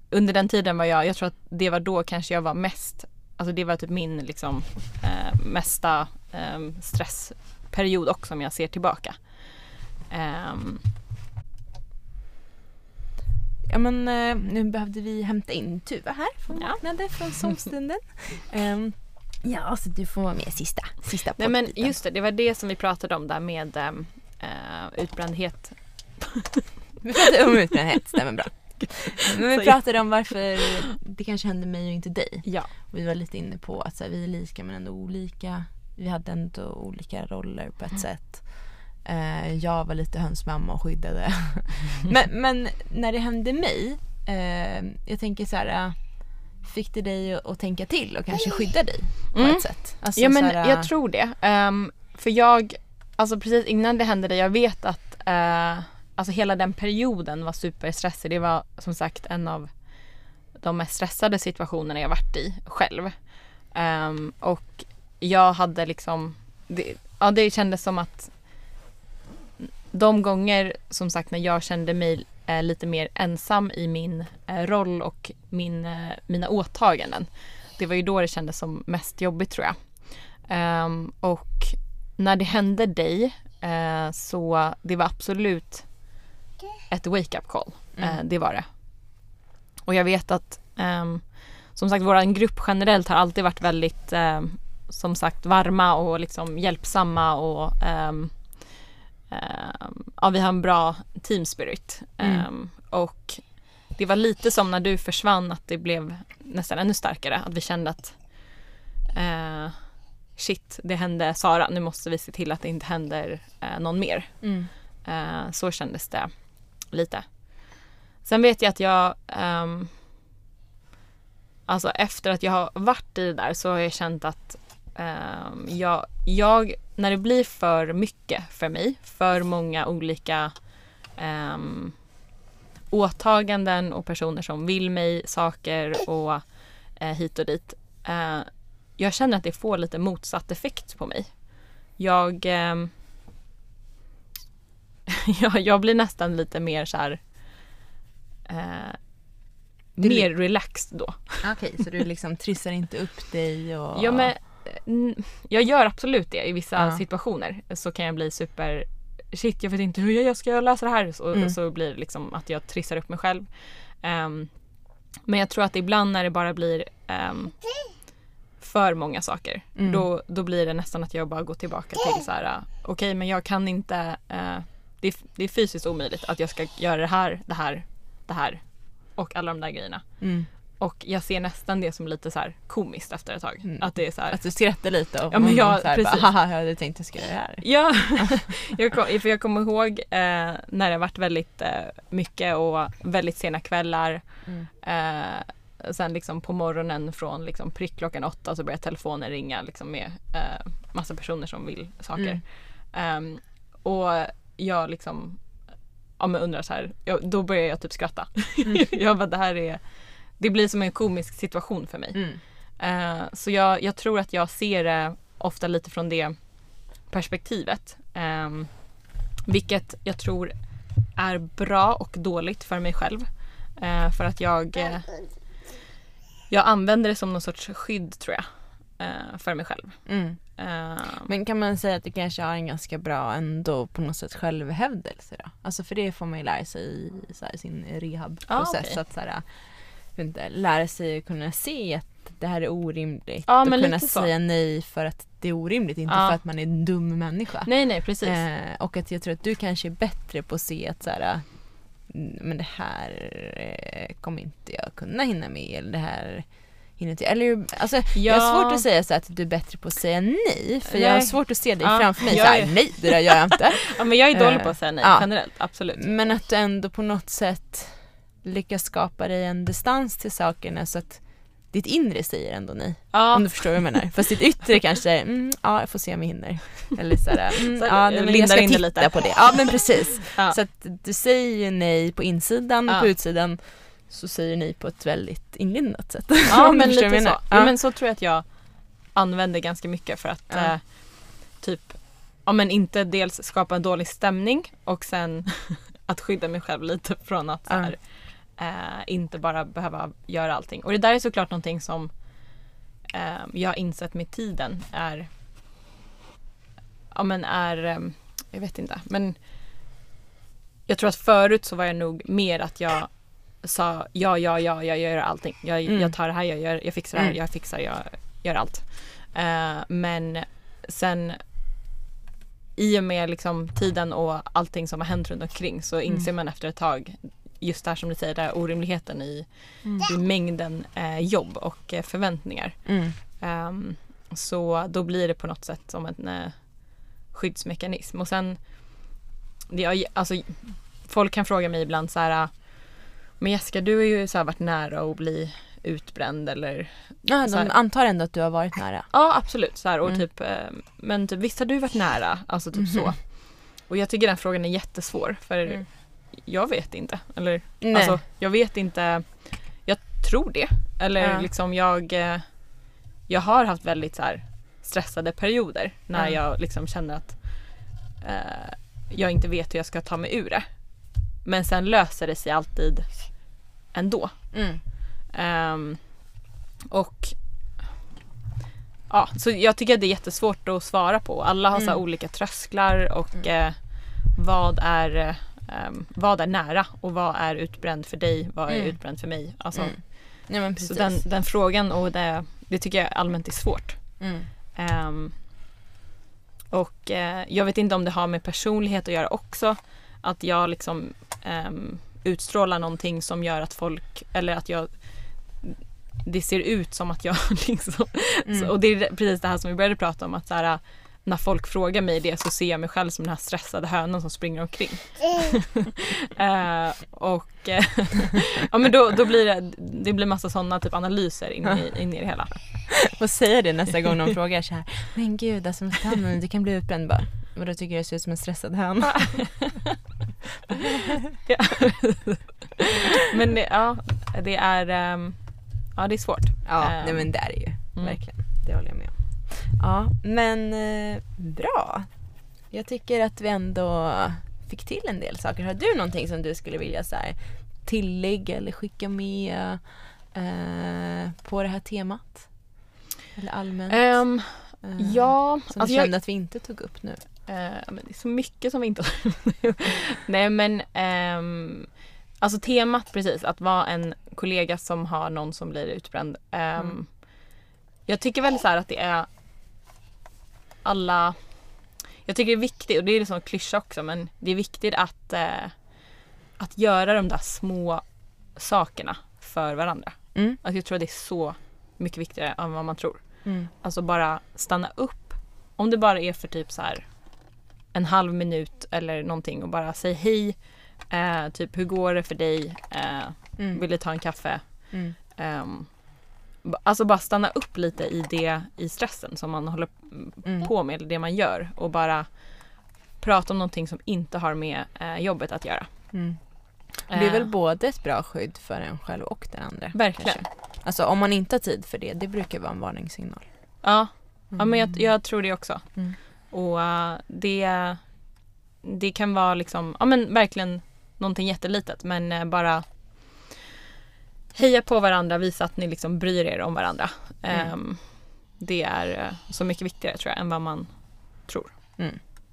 under den tiden var jag tror att det var då kanske jag var mest, alltså det var typ min liksom mesta stressperiod också om jag ser tillbaka. Ja men nu behövde vi hämta in Tuva här från marknaden från somstunden. Ja, så du får vara med sista. Nej men just det var det som vi pratade om där med utbrändhet. Vi pratade om utbrändhet, stämmer bra. Men vi pratade om varför det kanske hände mig och inte dig. Ja. Och vi var lite inne på att så här, vi är lika men ändå olika. Vi hade ändå olika roller på ett sätt. Jag var lite hönsmamma och skyddade. men när det hände mig, jag tänker så här, fick det dig att tänka till och kanske skydda dig på ett sätt? Alltså, ja, men såhär, jag tror det. För jag, alltså precis innan det hände dig, jag vet att alltså hela den perioden var superstressig. Det var som sagt en av de mest stressade situationerna jag varit i själv. Och jag hade liksom, det kändes som att de gånger, som sagt, när jag kände mig lite mer ensam i min roll och mina åtaganden. Det var ju då det kändes som mest jobbigt, tror jag. Och när det hände dig, så det var absolut ett wake-up call. Det var det. Och jag vet att, som sagt, vår grupp generellt har alltid varit väldigt, som sagt, varma och liksom hjälpsamma och... vi har en bra team spirit. Och det var lite som när du försvann, att det blev nästan ännu starkare, att vi kände att shit, det hände Sara, nu måste vi se till att det inte händer någon mer. Så kändes det lite. Sen vet jag att jag alltså efter att jag har varit i det där, så har jag känt att jag när det blir för mycket för mig, för många olika åtaganden och personer som vill mig saker och hit och dit, jag känner att det får lite motsatt effekt på mig. Jag blir nästan lite mer så här mer relaxed då. Okej, så du liksom trissar inte upp dig och... Ja, men jag gör absolut det i vissa situationer, så kan jag bli super shit, jag vet inte hur jag ska lösa det här, och så blir det liksom att jag trissar upp mig själv. Men jag tror att ibland när det bara blir för många saker, då blir det nästan att jag bara går tillbaka till så här, okej, men jag kan inte, det är fysiskt omöjligt att jag ska göra det här och alla de där grejerna. Och jag ser nästan det som lite så här komiskt efter ett tag. Mm. Att det är så här, att du skrattar lite och ja, men jag, så här, precis. Bara, haha, jag hade tänkt att skriva det här. Ja, för jag kommer ihåg när det varit väldigt mycket och väldigt sena kvällar. Mm. Sen liksom på morgonen från liksom prickklockan 8 så börjar telefonen ringa liksom med massa personer som vill saker. Mm. Och jag liksom men undrar så här, då börjar jag typ skratta. Mm. Jag bara, det blir som en komisk situation för mig. Mm. Så jag tror att jag ser det ofta lite från det perspektivet. Vilket jag tror är bra och dåligt för mig själv. För att jag använder det som någon sorts skydd, tror jag. För mig själv. Mm. Men kan man säga att du kanske har en ganska bra ändå på något sätt självhävdelse då? Alltså för det får man ju lära sig i så här, sin rehabprocess. Ah, okay. Att så här, inte, lära sig att kunna se att det här är orimligt. Ja, och kunna säga nej för att det är orimligt. Inte för att man är en dum människa. Nej, precis. Och att jag tror att du kanske är bättre på att se att så här, men det här kommer inte jag kunna hinna med. Eller det här hinner inte jag. Eller, alltså, jag har svårt att säga så här, att du är bättre på att säga nej. För jag har svårt att se dig framför mig. Så här, nej, det där gör jag inte. Ja, men jag är dålig på att säga nej generellt. Absolut. Men att du ändå på något sätt lyckas skapa dig en distans till sakerna så att ditt inre säger ändå nej. Ja. Om du förstår vad jag menar. Fast ditt yttre kanske är, jag får se om jag hinner. Eller sådär, jag ska titta lite på det. Ja, men precis. Ja. Så att du säger nej på insidan och på utsidan så säger nej på ett väldigt inlindat sätt. Ja, men lite så. Ja. Men så tror jag att jag använder ganska mycket för att typ, men inte dels skapa en dålig stämning och sen att skydda mig själv lite från att såhär inte bara behöva göra allting. Och det där är såklart någonting som jag har insett med tiden är jag vet inte, men jag tror att förut så var jag nog mer att jag sa jag gör allting. Jag tar det här, jag fixar det här, jag fixar, jag gör allt. Men sen i och med liksom tiden och allting som har hänt runt omkring så inser man efter ett tag just där som du säger, där orimligheten i mängden jobb och förväntningar. Så då blir det på något sätt som en skyddsmekanism. Och sen alltså, folk kan fråga mig ibland så här, men Jessica, du har ju så här varit nära att bli utbränd eller... Ja, de antar ändå att du har varit nära. Ja, absolut. Så här, och typ, men typ, visst har du varit nära? Alltså typ så. Och jag tycker den frågan är jättesvår för jag vet inte. Eller, alltså, jag vet inte. Jag tror det. Eller liksom jag har haft väldigt så här stressade perioder när jag liksom känner att jag inte vet hur jag ska ta mig ur det. Men sen löser det sig alltid ändå. Och så jag tycker att det är jättesvårt att svara på. Alla har så här olika trösklar och vad är nära och vad är utbränd för dig, vad är utbränd för mig, alltså, ja, men så den frågan och det tycker jag allmänt är svårt. Och jag vet inte om det har med personlighet att göra också, att jag liksom utstrålar någonting som gör att folk, eller att jag, det ser ut som att jag liksom, så, och det är precis det här som vi började prata om, att så här, när folk frågar mig det så ser jag mig själv som den här stressade hönan som springer omkring. Och men då blir det blir massa sådana typ analyser in i det hela. Vad säger det nästa gång någon frågar så här, men gud, alltså, du kan bli utbränd bara. Och då tycker jag det ser ut som en stressad höna. Men det är svårt. Ja, men det är det ju. Verkligen, det håller jag med om. Ja, men bra. Jag tycker att vi ändå fick till en del saker. Har du någonting som du skulle vilja så här, tillägga eller skicka med på det här temat? Eller allmänt? Som alltså kände att vi inte tog upp nu. Men det är så mycket som vi inte har nu. Nej, men alltså temat, precis, att vara en kollega som har någon som blir utbränd. Jag tycker väl så här att det är alla... Jag tycker det är viktigt, och det är liksom klyscha också, men det är viktigt att göra de där små sakerna för varandra. Alltså jag tror att det är så mycket viktigare än vad man tror. Alltså bara stanna upp. Om det bara är för typ så här en halv minut eller någonting och bara säg hej. Typ hur går det för dig? Vill du ta en kaffe? Alltså bara stanna upp lite i stressen som man håller på med, det man gör, och bara prata om någonting som inte har med jobbet att göra. Det är väl både ett bra skydd för en själv och den andra. Verkligen. Kanske. Alltså om man inte har tid för det brukar vara en varningssignal. Ja, ja men jag tror det också. Och det kan vara liksom, ja men verkligen någonting jättelitet, men bara heja på varandra, visa att ni liksom bryr er om varandra. Det är så mycket viktigare tror jag än vad man tror.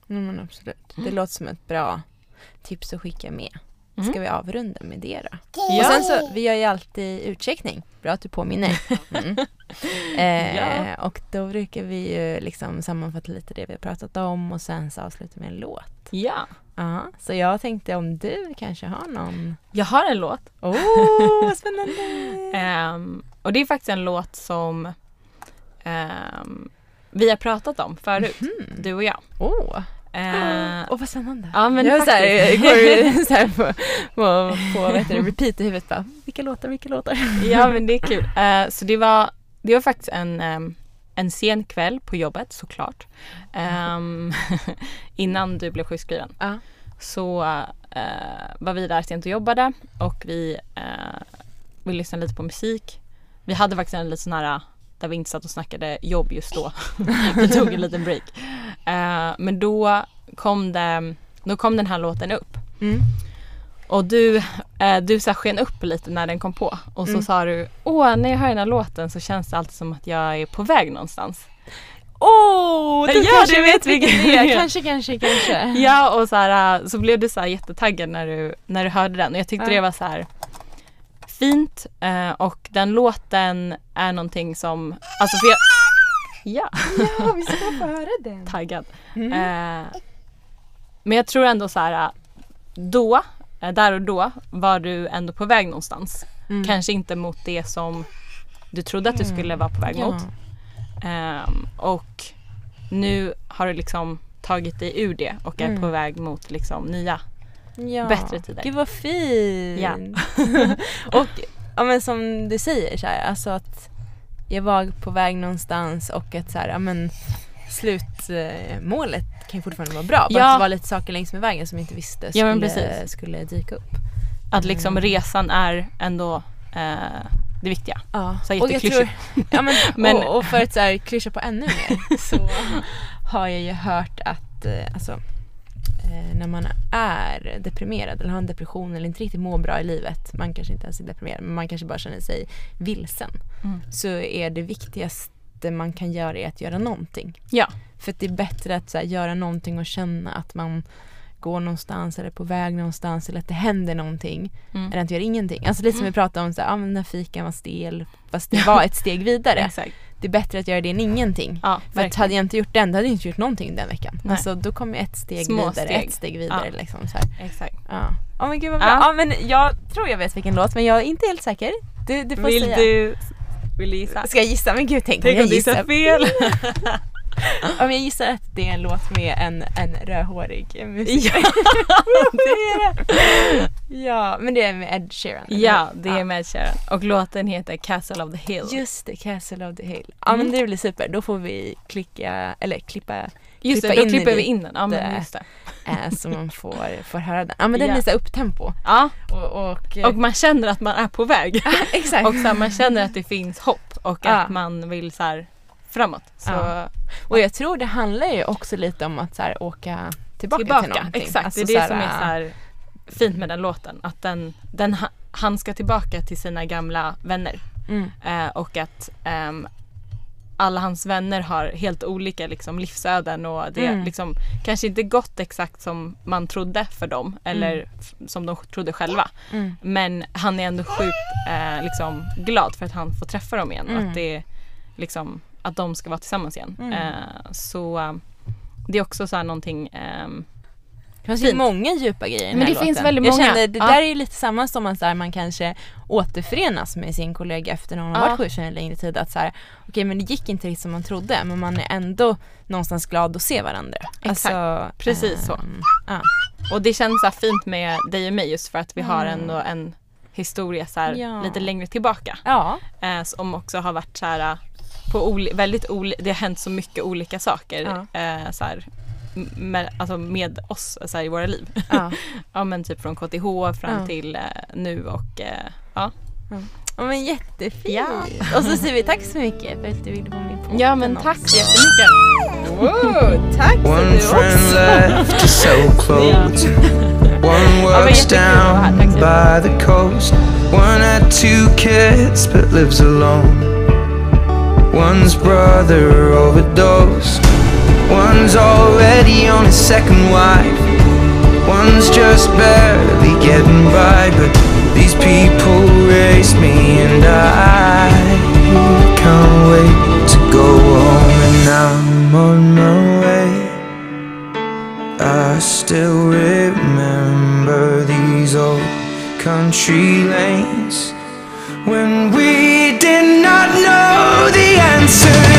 Men absolut. Det låter som ett bra tips att skicka med. Ska vi avrunda med det då? Ja. Och sen så, vi gör ju alltid utcheckning. Bra att du påminner. Och då brukar vi ju liksom sammanfatta lite det vi har pratat om och sen så avsluta med en låt. Ja. Så jag tänkte om du kanske har någon... Jag har en låt. Vad spännande. Och det är faktiskt en låt som vi har pratat om förut. Du och jag. Och vad spännande. Ja, men jag faktiskt. Går så här på vet du, repeat i huvudet bara, vilka låtar. Ja, men det är kul. Så det var faktiskt en sen kväll på jobbet, såklart. Innan du blev sjukskriven. Så var vi där sent och jobbade och vi lyssnade lite på musik. Vi hade faktiskt en lite sån här där vi inte satt och snackade jobb just då. Vi tog en liten break. Men då kom den här låten upp. Och du så sken upp lite när den kom på. Och så sa du, när jag hör den här låten så känns det alltid som att jag är på väg någonstans. Du vet vilken det är. Kanske. Ja, och så blev du så här jättetaggad när du hörde den. Och jag tyckte det var så här fint. Och den låten är någonting som... Alltså för jag... Ja, vi ska få höra den. Taggad. Men jag tror ändå så här, där och då var du ändå på väg någonstans. Kanske inte mot det som du trodde att du skulle vara på väg mot. Och nu har du liksom tagit dig ur det och är på väg mot liksom nya, bättre tider. Gud vad fint. Ja. Och ja, men som du säger så här, alltså att jag var på väg någonstans och att så här, ja, men slutmålet kan ju fortfarande vara bra. Bara att det var lite saker längs med vägen som jag inte visste skulle dyka upp. Att liksom resan är ändå det viktiga. Så jätteklyschigt. Och för att så här, klyscha på ännu mer så har jag ju hört att när man är deprimerad eller har en depression eller inte riktigt mår bra i livet, man kanske inte ens är deprimerad men man kanske bara känner sig vilsen, så är det viktigaste man kan göra är att göra någonting. För att det är bättre att så här, göra någonting och känna att man går någonstans eller på väg någonstans eller att det händer någonting eller att göra ingenting. Alltså lite som vi pratade om så här, men den här fikan var stel fast det var ett steg vidare. Exakt. Det är bättre att göra det än ingenting. För att hade jag inte gjort den, hade jag inte gjort någonting den veckan. Nej. Alltså då kommer ett steg vidare liksom så här. Exakt. Men gud vad bra. Men jag tror jag vet vilken låt, men jag är inte helt säker. Du får säga. Vill du gissa? Ska jag gissa? Men gud, tänk om du gissar fel. Om jag gissar att det är en låt med en rödhårig musik. Men det är med Ed Sheeran. Ja, det är med Ed Sheeran. Och låten heter Castle on the Hill. Just det, Castle on the Hill. Men det blir super. Då får vi klippa in den. Ja, men just det. Så man får höra den. Ja, men den visar upp tempo. Ja. Och man känner att man är på väg. Exakt. Och så här, man känner att det finns hopp och att man vill så här framåt. Så. Och jag tror det handlar ju också lite om att så här, åka tillbaka till någonting. Exakt, alltså, det är det som är så här fint med den låten. Att han ska tillbaka till sina gamla vänner. Och att alla hans vänner har helt olika liksom, livsöden. Och det liksom, kanske inte gått exakt som man trodde för dem. Eller som de trodde själva. Men han är ändå sjukt liksom, glad för att han får träffa dem igen. Och att det är liksom... att de ska vara tillsammans igen. Så det är också så här någonting Det finns många djupa grejer i den här låten. Finns väldigt många. Jag kände, det där är ju lite samma som att så här, man kanske återförenas med sin kollega efter någon varit sjuk en längre tid. Att så här, okej, men det gick inte riktigt som man trodde, men man är ändå någonstans glad att se varandra. Exakt, alltså, precis så. Ja. Och det känns så här fint med dig och mig just för att vi har en historia så här, lite längre tillbaka. Ja. Som också har varit så här, på det har hänt så mycket olika saker. Ja. Så här, med oss så här, i våra liv. Ja. Ja, men typ från KTH fram till nu och Ja, men jättefint. Ja. Och så säger vi tack så mycket för att du ville vara med på. Ja, men tack så jättemycket. Wow, tack så mycket. One works down by the coast. One had two kids but lives alone. One's brother overdosed. One's already on his second wife. One's just barely getting by. But these people race me and I can't wait to go home. And I'm on my way. I still remember these old country lanes when we did not know the answer.